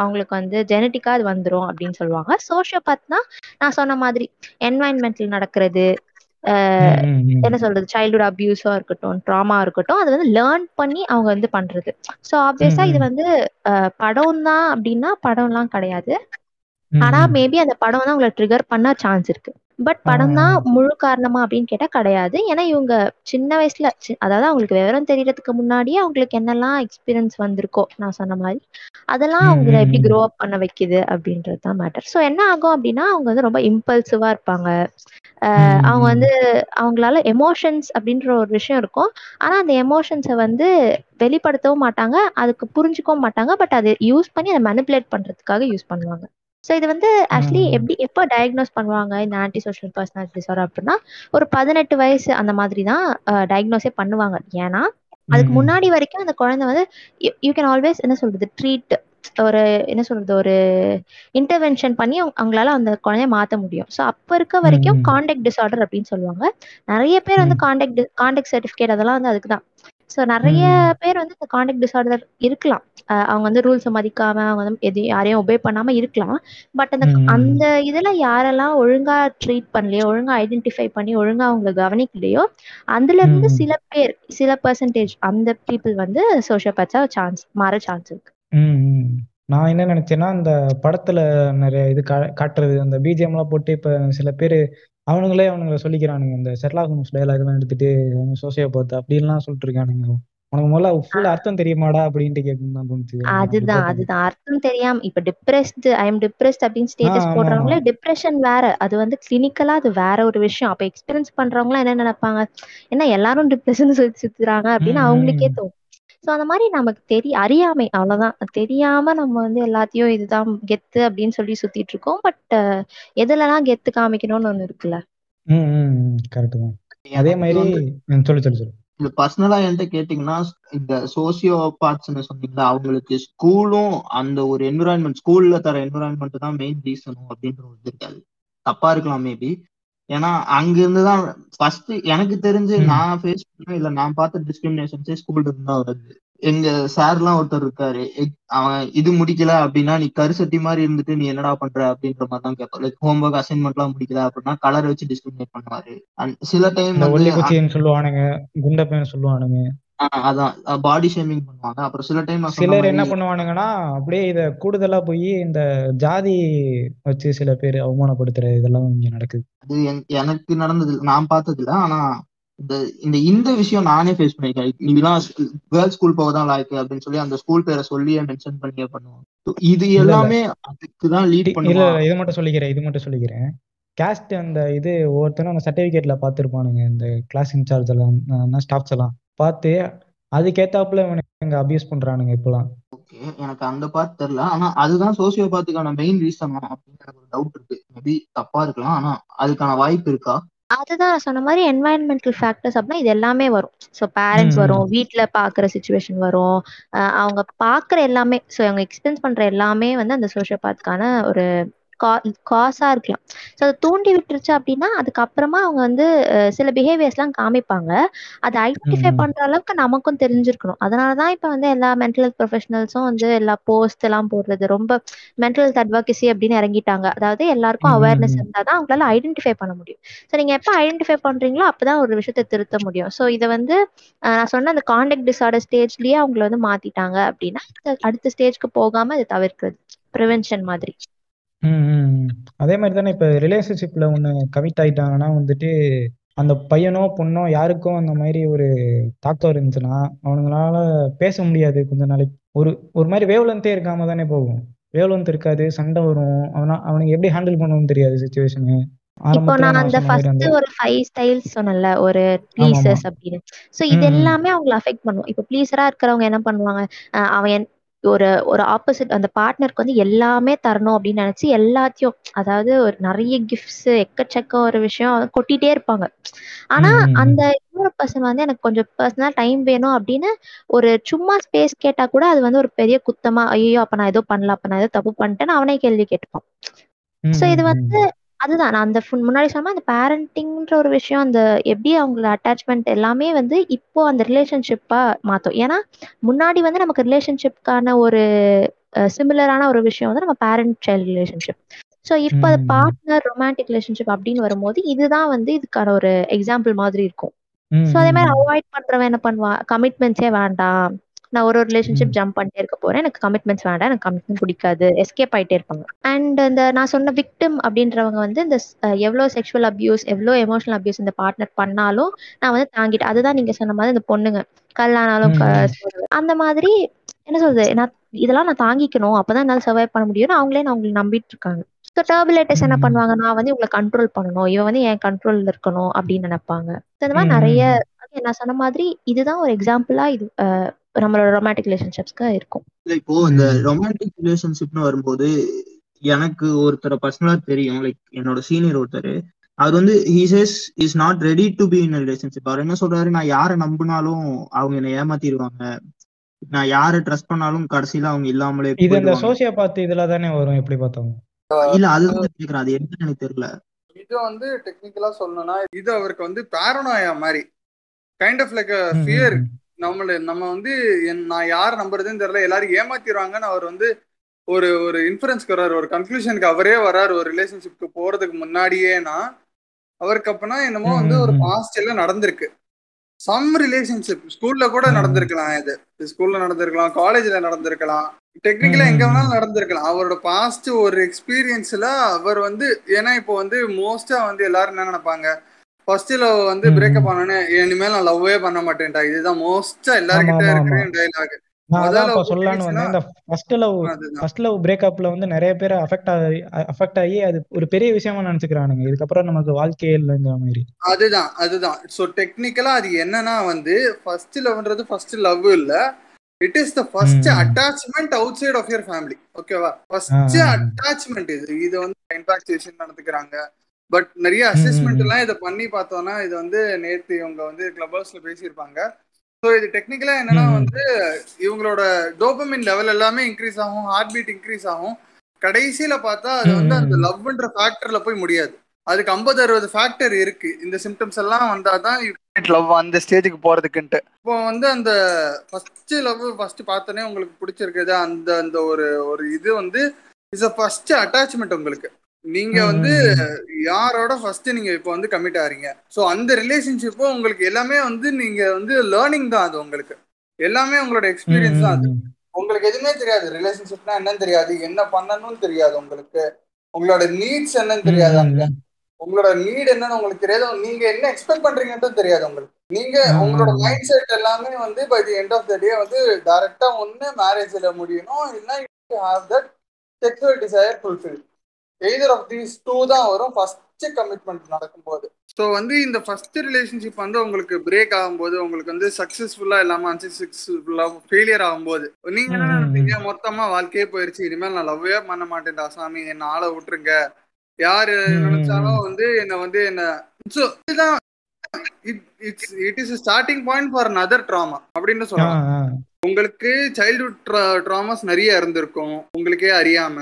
அவங்களுக்கு வந்து ஜெனட்டிக்காக அது வந்துடும் அப்படின்னு சொல்லுவாங்க. சோஷியோபாத்னா நான் சொன்ன மாதிரி என்வாயன்மெண்டில் நடக்கிறது, என்ன சொல்றது, சைல்டுஹுட் அபியூஸா இருக்கட்டும், ட்ராமா இருக்கட்டும், அது வந்து லேர்ன் பண்ணி அவங்க வந்து பண்றது. ஸோ ஆப்வியஸா இது வந்து படம் தான் அப்படின்னா படம்லாம் கிடையாது. ஆனா மேபி அந்த படம் தான் உங்களை ட்ரிகர் பண்ண சான்ஸ் இருக்கு. பட் படம் தான் முழு காரணமா அப்படின்னு கேட்டா கிடையாது. ஏன்னா இவங்க சின்ன வயசுல, அதாவது அவங்களுக்கு விவரம் தெரியறதுக்கு முன்னாடியே அவங்களுக்கு என்னெல்லாம் எக்ஸ்பீரியன்ஸ் வந்திருக்கோ நான் சொன்ன மாதிரி, அதெல்லாம் அவங்கள எப்படி க்ரோ அப் பண்ண வைக்குது அப்படின்றது தான் மேட்டர். ஸோ என்ன ஆகும் அப்படின்னா அவங்க வந்து ரொம்ப இம்பல்சிவா இருப்பாங்க. ஆஹ் அவங்க வந்து அவங்களால எமோஷன்ஸ் அப்படின்ற ஒரு விஷயம் இருக்கும், ஆனா அந்த எமோஷன்ஸை வந்து வெளிப்படுத்தவும் மாட்டாங்க, அதுக்கு புரிஞ்சுக்கவும் மாட்டாங்க. பட் அதை யூஸ் பண்ணி அதை மேனிபுலேட் பண்றதுக்காக யூஸ் பண்ணுவாங்க. ஸோ இது வந்து ஆக்சுவலி எப்படி எப்போ டயக்னோஸ் பண்ணுவாங்க இந்த ஆன்டி சோஷியல் பர்சனாலிட்டி டிஸார்டர் அப்படின்னா ஒரு பதினெட்டு வயசு அந்த மாதிரி தான் டயக்னோஸே பண்ணுவாங்க. ஏன்னா அதுக்கு முன்னாடி வரைக்கும் அந்த குழந்தை வந்து யூ கேன் ஆல்வேஸ் என்ன சொல்றது ட்ரீட், ஒரு என்ன சொல்றது ஒரு இன்டர்வென்ஷன் பண்ணி அவங்களால அந்த குழந்தைய மாற்ற முடியும். ஸோ அப்போ இருக்க வரைக்கும் கான்டாக்ட் டிஸார்டர் அப்படின்னு சொல்லுவாங்க. நிறைய பேர் வந்து கான்டாக்ட் கான்டாக்ட் சர்டிஃபிகேட் அதெல்லாம் வந்து அதுக்கு தான். ஸோ நிறைய பேர் வந்து இந்த கான்டாக்ட் டிஸார்டர் இருக்கலாம், அவங்க வந்து ரூல்ஸை மதிக்காம அவங்க வந்து எதையும் யாரையும் ஒபே பண்ணாம இருக்கலாம். பட் அந்த அந்த இதுல யாரெல்லாம் ஒழுங்கா ட்ரீட் பண்ணலையோ, ஒழுங்கா ஐடென்டிஃபை பண்ணி ஒழுங்கா அவங்களை கவனிக்கலையோ, அதுல இருந்து சில பேர் சில பெர்சன்டேஜ் அந்த பீப்புள் வந்து சோஷியோபாத்தா சான்ஸ் மாற சான்ஸ் இருக்கு. நான் என்ன நினைச்சேன்னா அந்த படத்துல நிறைய இது காட்டுறது, அந்த பிஜிஎம் எல்லாம் போட்டு இப்ப சில பேரு அவனுங்களே அவனுங்களை சொல்லிக்கிறானுங்க, இந்த ஷெர்லாக் ஹோம்ஸ் டயலாக் எல்லாம் எடுத்துட்டு சோஷியோபாத் அப்படின்லாம் சொல்லிட்டு இருக்கானுங்க. உனக்கு முதல்ல ஃபுல் அர்த்தம் தெரியுமாடா அப்படின்ட்டு கேட்கணும்னு தான் தோணுச்சு. அதுதான் அதுதான் அர்த்தம் தெரியாம இப்ப டிப்ரெஸ்ட் ஐ எம் டிப்ரெஸ்ட் அப்படின்னு ஸ்டேட்டஸ் போடுறவங்களே, டிப்ரெஷன் வேற, அது வந்து கிளினிக்கலா அது வேற ஒரு விஷயம். அப்ப எக்ஸ்பீரியன்ஸ் பண்றவங்களாம் என்ன நினைப்பாங்க, ஏன்னா எல்லாரும் டிப்ரெஷன் சொல்லி சுத்துறாங்க அப்படின்னு அவங்களுக்கே தோணும். ஸோ அந்த மாதிரி நமக்கு தெரிய அறியாமை அவ்வளோதான், தெரியாம நம்ம வந்து எல்லாத்தையும் இதுதான் கெத்து அப்படின்னு சொல்லி சுத்திட்டு இருக்கோம். பட் எதுலலாம் கெத்து காமிக்கணும்னு ஒண்ணு இருக்குல்ல. ம் கரெக்ட் தான். அதே மாதிரி சொல்லு சொல்லு சொல்லு இது பர்சனலா என்கிட்ட கேட்டீங்கன்னா இந்த சோசியோபாத்ஸ்னு சொன்னீங்கன்னா அவங்களுக்கு ஸ்கூலும் அந்த ஒரு என்விரான்மெண்ட் ஸ்கூல்ல தர என்விரான்மெண்ட் தான் மெயின் ரீசனும் அப்படின்ற ஒரு இது இருக்காது. தப்பா இருக்கலாம் மேபி, ஏன்னா அங்கிருந்துதான் ஃபர்ஸ்ட் எனக்கு தெரிஞ்சு நான் ஃபேஸ் பண்ண இல்ல நான் பார்த்த டிஸ்கிரிமினேஷன்ஸே ஸ்கூல்ல இருந்தா வருது. எங்க சார்லாம் ஒருத்தர் இருக்காரு, அவன் இது முடிக்கல அப்படின்னா நீ கருசட்டி மாதிரி இருந்துட்டு நீ என்னடா பண்ற அப்படின்ற மாதிரி தான் கேட்போம். லைக் ஹோம்ஒர்க் அசைன்மெண்ட் எல்லாம் முடிக்கல அப்படின்னா கலர் வச்சு டிஸ்கிரிமினேட் பண்ணுவாரு. அண்ட் சில டைம் சொல்லுவானுங்க, குண்டப்பையன் சொல்லுவானுங்க, அதான் பாடி ஷேமிங் பண்ணுவாங்க. அப்புறம் சில டைம் சிலர் என்ன பண்ணுவானுங்கன்னா அப்படியே இத கூடுதலா போய் இந்த ஜாதி வச்சு சில பேர் அவமானப்படுத்துற இதெல்லாம் இங்க நடக்குது. அது எனக்கு நடந்தது நான் பார்த்ததுல. ஆனா இந்த இந்த இந்த விஷயம் நானே ஃபேஸ் பண்ணிக்கிறேன். நீங்களாம் கேர்ள்ஸ் ஸ்கூல் போக தான் லாய்க்கு அப்படின்னு சொல்லி அந்த ஸ்கூல் பேரை சொல்லியே மென்ஷன் பண்ணியே பண்ணுவாங்க. இது எல்லாமே அதுக்குதான் லீட் பண்ணுவாங்க. இது மட்டும் சொல்லிக்கிறேன் இது மட்டும் சொல்லிக்கிறேன் கேஸ்ட் அந்த இது ஒவ்வொருத்தரும் அந்த சர்டிபிகேட்ல பார்த்துருப்பானுங்க, இந்த கிளாஸ் இன்சார்ஜ் எல்லாம் ஸ்டாஃப்ஸ் எல்லாம் பார்த்து அதுக்கேத்தாப்புல இவனுங்க அபியூஸ் பண்றானுங்க இப்பெல்லாம். ஓகே, எனக்கு அந்த பார்த்து தெரியல. ஆனா அதுதான் சோசியோபாத்துக்கான மெயின் ரீசன் அப்படிங்கிற ஒரு டவுட் இருக்கு. மேபி தப்பா இருக்கலாம், ஆனா அதுக்கான வாய்ப்பு இருக்கா? அதுதான் சொன்ன மாதிரி என்வாயன்மெண்டல் ஃபேக்டர்ஸ் அப்படின்னா இது எல்லாமே வரும். ஸோ பேரண்ட்ஸ் வரும், வீட்டில் பார்க்குற சுச்சுவேஷன் வரும், அவங்க பார்க்குற எல்லாமே. ஸோ அவங்க எக்ஸ்பீரியன்ஸ் பண்ற எல்லாமே வந்து அந்த சோசியோபாத்துக்கான ஒரு காசா இருக்கலாம். ஸோ அதை தூண்டி விட்டுருச்சு அப்படின்னா அதுக்கப்புறமா அவங்க வந்து சில பிஹேவியர்ஸ்லாம் காமிப்பாங்க. அதை ஐடென்டிஃபை பண்ற அளவுக்கு நமக்கும் தெரிஞ்சிருக்கணும். அதனாலதான் இப்ப வந்து எல்லா மென்டல் ஹெல்த் ப்ரொஃபஷனல்ஸும் வந்து எல்லா போஸ்ட் எல்லாம் போடுறது, ரொம்ப மென்டல் ஹெல்த் அட்வொகேசி அப்படின்னு இறங்கிட்டாங்க. அதாவது எல்லாருக்கும் அவேர்னஸ் இருந்தாதான் அவங்களால ஐடென்டிஃபை பண்ண முடியும். ஸோ நீங்க எப்ப ஐடென்டிஃபை பண்றீங்களோ அப்பதான் ஒரு விஷயத்தை திருத்த முடியும். ஸோ இதை வந்து நான் சொன்ன அந்த கான்டாக்ட் டிஸார்டர் ஸ்டேஜ்லயே அவங்களை வந்து மாத்திட்டாங்க அப்படின்னா அடுத்த ஸ்டேஜ்க்கு போகாம அதை தவிர்க்கிறது ப்ரிவென்ஷன் மாதிரி. அதே மாதிரி தானே இப்ப ரிலேஷன்ஷிப்ல ஒண்ணு கமிட் ஆயிட்டாங்கன்னா வந்துட்டு அந்த பையனோ பொண்ணோ யாருக்கும் அந்த மாதிரி ஒரு தாக்கம் இருந்துச்சுன்னா அவனுங்களால பேச முடியாது கொஞ்ச நாளைக்கு. ஒரு ஒரு மாதிரி வேவ் லென்த்தே இருக்காம தானே போகும். வேவ் லென்த் இருக்காது, சண்டை வரும். அவனா அவனுக்கு எப்படி ஹேண்டில் பண்ணணும்னு தெரியாது சிச்சுவேஷனு. இப்போ நான் அந்த ஃபர்ஸ்ட் ஒரு ஃபைவ் ஸ்டைல்ஸ் சொன்னல, ஒரு ப்ளீசர்ஸ் அப்படின்னு. சோ இது எல்லாமே அவங்களை அஃபெக்ட் பண்ணுவோம். இப்ப ப்ளீசரா இருக்கிறவங்க என்ன பண்ணுவாங்க, அவன் ஒரு ஒரு ஆப்போசிட் அந்த பார்ட்னருக்கு வந்து எல்லாமே தரணும் அப்படின்னு நினைச்சு எல்லாத்தையும், அதாவது ஒரு நிறைய கிஃப்ட்ஸ் எக்கச்சக்க ஒரு விஷயம் கொட்டிட்டே இருப்பாங்க. ஆனா அந்த இன்னொரு பர்சன் வந்து எனக்கு கொஞ்சம் பர்சனலாக டைம் வேணும் அப்படின்னு ஒரு சும்மா ஸ்பேஸ் கேட்டால் கூட அது வந்து ஒரு பெரிய குத்தமா, ஐயோ அப்போ நான் ஏதோ பண்ணல, அப்போ நான் ஏதோ தப்பு பண்ணிட்டேன்னு அவனே கேள்வி கேட்டுப்பான். ஸோ இது வந்து அதுதான் நான் அந்த முன்னாடி சொன்னா அந்த பேரண்டிங்கிற ஒரு விஷயம் அந்த எப்படி அவங்களோட அட்டாச்மெண்ட் எல்லாமே வந்து இப்போ அந்த ரிலேஷன்ஷிப்பா மாற்றும். ஏன்னா முன்னாடி வந்து நமக்கு ரிலேஷன்ஷிப்கான ஒரு சிமிலரான ஒரு விஷயம் வந்து நம்ம பேரண்ட் சைல்டு ரிலேஷன்ஷிப். ஸோ இப்போ அது பார்ட்னர் ரொமான்டிக் ரிலேஷன்ஷிப் அப்படின்னு வரும்போது இதுதான் வந்து இதுக்கான ஒரு எக்ஸாம்பிள் மாதிரி இருக்கும். ஸோ அதே மாதிரி அவாய்ட் பண்றவன் என்ன பண்ணுவான், கமிட்மெண்ட்ஸே வேண்டாம், நான் ஒரு ஒரு ரிலேஷன்ஷிப் ஜம்ப் பண்ணிட்டே இருக்க போறேன், எனக்கு கமிட்மெண்ட்ஸ் வேண்டாம், எனக்கு கமிட்மெண்ட் பிடிக்காது, எஸ்கேப் ஆகிட்டே இருப்பாங்க. அண்ட் இந்த நான் சொன்ன விக்டிம் அப்படின்றவங்க வந்து இந்த எவ்வளோ செக்ஷுவல் அப்யூஸ் எவ்வளோ எமோஷனல் அப்யூஸ் இந்த பார்ட்னர் பண்ணாலும் நான் வந்து தாங்கிட்டேன். அதுதான் நீங்க சொன்ன மாதிரி இந்த பொண்ணுங்க கல்லானாலும் அந்த மாதிரி என்ன சொல்றது, நான் இதெல்லாம் நான் தாங்கிக்கணும் அப்பதான் என்னால் சர்வைவ் பண்ண முடியும்னு அவங்களே நான் அவங்களை நம்பிட்டு இருக்காங்க. ஸோ டர்புலேட்டர்ஸ் என்ன பண்ணுவாங்க, நான் வந்து இவங்களை கண்ட்ரோல் பண்ணணும், இவன் வந்து என் கண்ட்ரோல்ல இருக்கணும் அப்படின்னு நினைப்பாங்க. இந்த மாதிரி நிறைய நான் சொன்ன மாதிரி இதுதான் ஒரு எக்ஸாம்பிளா இது நம்மளோட ரொமான்டிக் ரிலேஷன்ஷிப்ஸ்க்கு இருக்கும். இப்போ இந்த ரொமான்டிக் ரிலேஷன்ஷிப்னு வரும்போது எனக்கு ஒருத்தர பர்சனலா தெரியும், லைக் என்னோட சீனியர் ஒருத்தர், அவர் வந்து he says is not ready to be in a relationship. அவர் என்ன சொல்றாரு, நான் யாரை நம்பினாலும் அவங்க என்னை ஏமாத்திடுவாங்க, நான் யாரை ட்ரஸ்ட் பண்ணாலும் கடைசியில அவங்க இல்லாமலே. இது இந்த சோசியோபாத் இதுல தானே வரும், எப்படி பார்த்தோம் இல்ல அதுதான் கேக்குறேன், அது என்னன்னு எனக்கு தெரியல. இது வந்து டெக்னிக்கலா சொல்லணும்னா இது அவருக்கு வந்து பாரனோயா மாதிரி கைண்ட் ஆஃப் லைக் ஃபியர், நம்மள நம்ம வந்து நான் யார் நம்புறதுன்னு தெரியல, எல்லாரும் ஏமாத்திடுவாங்கன்னு அவர் வந்து ஒரு ஒரு இன்ஃபரன்ஸ்க்கு வர்றாரு, ஒரு கன்க்ளூஷனுக்கு அவரே வர்றாரு ஒரு ரிலேஷன்ஷிப்க்கு போறதுக்கு முன்னாடியேனா. அவருக்கு அப்பனா என்னமோ வந்து ஒரு பாஸ்ட் எல்லாம் நடந்திருக்கு, சம் ரிலேஷன்ஷிப் ஸ்கூல்ல கூட நடந்திருக்கலாம், இது ஸ்கூல்ல நடந்திருக்கலாம், காலேஜ்ல நடந்திருக்கலாம், டெக்னிக்கலா எங்க வேணாலும் நடந்திருக்கலாம். அவரோட பாஸ்ட் ஒரு எக்ஸ்பீரியன்ஸ்ல அவர் வந்து, ஏன்னா இப்போ வந்து மோஸ்டா வந்து எல்லாரும் என்ன நினைப்பாங்க, ஃபர்ஸ்ட் லவ் வந்து பிரேக்கப் பண்ணனே இனிமேல் நான் லவ்வே பண்ண மாட்டேன்டா, இதுதான் மோஸ்டா எல்லார்கிட்ட இருக்கிற டயலாக். அதால சொல்லலாம்னு வந்தேன், அந்த ஃபர்ஸ்ட் லவ் ஃபர்ஸ்ட் லவ் பிரேக்கப்ல வந்து நிறைய பேர் அஃபெக்ட் ஆகி அஃபெக்ட் ஆகி அது ஒரு பெரிய விஷயமா நினைச்சுக்கிறானுங்க, இதுக்கு அப்புறம் நமக்கு வாழ்க்கையே இல்லைங்கிற மாதிரி. அதுதான் அதுதான் சோ டெக்னிக்கலா அது என்னன்னா வந்து ஃபர்ஸ்ட் லவ்ன்றது ஃபர்ஸ்ட் லவ் இல்ல, it is the first attachment outside of your family. ஓகேவா, ஃபர்ஸ்ட் அட்டாச்மென்ட் இது இது வந்து இன்ஃபாக்சுவேஷன் நடந்துக்கிறாங்க. பட் நிறைய அசஸ்மெண்ட் எல்லாம் இதை பண்ணி பார்த்தோம்னா இது வந்து நேற்று இவங்க வந்து கிளப் ஹவுஸ்ல பேசியிருப்பாங்க. ஸோ இது டெக்னிக்கலா என்னன்னா வந்து இவங்களோட டோபமின் லெவல் எல்லாமே இன்க்ரீஸ் ஆகும், ஹார்ட் பீட் இன்க்ரீஸ் ஆகும், கடைசியில பார்த்தா அது வந்து அந்த லவ்ன்ற ஃபேக்டர்ல போய் முடியாது, அதுக்கு ஐம்பது அறுபது ஃபேக்டர் இருக்கு. இந்த சிம்டம்ஸ் எல்லாம் வந்தாதான் லவ் அந்த ஸ்டேஜுக்கு போறதுக்குன்ட்டு. இப்போ வந்து அந்த ஃபர்ஸ்ட் லவ் ஃபர்ஸ்ட் பார்த்தோன்னே உங்களுக்கு பிடிச்சிருக்குது, அந்த அந்த ஒரு ஒரு இது வந்து இஸ் அ ஃபர்ஸ்ட் அட்டாச்மெண்ட் உங்களுக்கு. நீங்க வந்து யாரோட ஃபர்ஸ்ட் நீங்க இப்போ வந்து கமிட் ஆறீங்க, ஸோ அந்த ரிலேஷன்ஷிப்பும் உங்களுக்கு எல்லாமே வந்து நீங்க வந்து லேர்னிங் தான், அது உங்களுக்கு எல்லாமே உங்களோட எக்ஸ்பீரியன்ஸ் தான். அது உங்களுக்கு எதுவுமே தெரியாது, ரிலேஷன்ஷிப்னா என்னன்னு தெரியாது, என்ன பண்ணணும்னு தெரியாது, உங்களுக்கு உங்களோட நீட்ஸ் என்னன்னு தெரியாது, அங்க உங்களோட நீட் என்னன்னு உங்களுக்கு தெரியாது, நீங்க என்ன எக்ஸ்பெக்ட் பண்றீங்கன்றது தெரியாது உங்களுக்கு. நீங்க உங்களோட மைண்ட் செட் எல்லாமே வந்து by the end of the day வந்து டைரக்டா ஒன்னு மேரேஜ்ல முடியணும், இல்லைன்னா you have that sexual desire fulfil. Either of these two தான் வரும் ஃபர்ஸ்ட் கமிட்மெண்ட் நடக்கும்போது. ஸோ வந்து இந்த ஃபர்ஸ்ட் ரிலேஷன்ஷிப் வந்து உங்களுக்கு பிரேக் ஆகும்போது உங்களுக்கு வந்து சக்ஸஸ்ஃபுல்லாக இல்லாமல் அன்சக்ஸஸ்ஃபுல்லாக ஃபெயிலியர் ஆகும்போது நீங்கள் என்ன நினைப்பீங்க, மொத்தமாக வாழ்க்கையே போயிடுச்சு, இனிமேல் நான் லவ்வே பண்ண மாட்டேன்டா சாமி, என்னை ஆளை விட்டுருங்க, யார் நினைச்சாலும் வந்து என்னை வந்து என்ன. ஸோ இதுதான் it it's it is starting point for another trauma அப்படின்னு சொல்லலாம். உங்களுக்கு சைல்ட்ஹுட் ட்ராமாஸ் நிறைய இருந்திருக்கும் உங்களுக்கே அறியாம,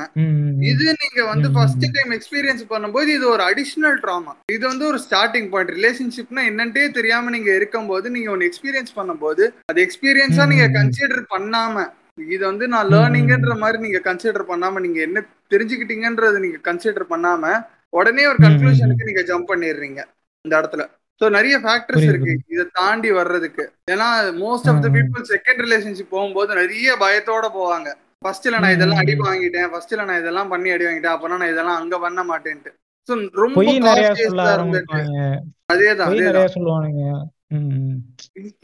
இது நீங்க வந்து ஃபர்ஸ்ட் டைம் எக்ஸ்பீரியன்ஸ் பண்ணும்போது இது ஒரு அடிஷனல் ட்ராமா. இது வந்து ஒரு ஸ்டார்டிங் பாயிண்ட், ரிலேஷன்ஷிப்னா என்னன்ட்டே தெரியாம நீங்க இருக்கும்போது நீங்க ஒன்னு எக்ஸ்பீரியன்ஸ் பண்ணும்போது அது எக்ஸ்பீரியன்ஸா நீங்க கன்சிடர் பண்ணாம, இது வந்து நான் லேர்னிங்ன்ற மாதிரி நீங்க கன்சிடர் பண்ணாம, நீங்க என்ன தெரிஞ்சுக்கிட்டீங்கன்றது நீங்க கன்சிடர் பண்ணாம உடனே ஒரு கன்க்ளூஷனுக்கு நீங்க ஜம்ப் பண்ணிடுறீங்க இந்த இடத்துல. ஸோ நிறைய ஃபேக்டர்ஸ் இருக்கு இதை தாண்டி வர்றதுக்கு. ஏன்னா most of the people second relationship போகும்போது நிறைய பயத்தோட போவாங்க, ஃபர்ஸ்ட்ல நான் இதெல்லாம் அடி வாங்கிட்டேன், ஃபர்ஸ்ட்ல நான் இதெல்லாம் பண்ணி அடி வாங்கிட்டேன், அப்பனா நான் இதெல்லாம் அங்க பண்ண மாட்டேன்ட்டு. ஸோ ரொம்ப அதேதான்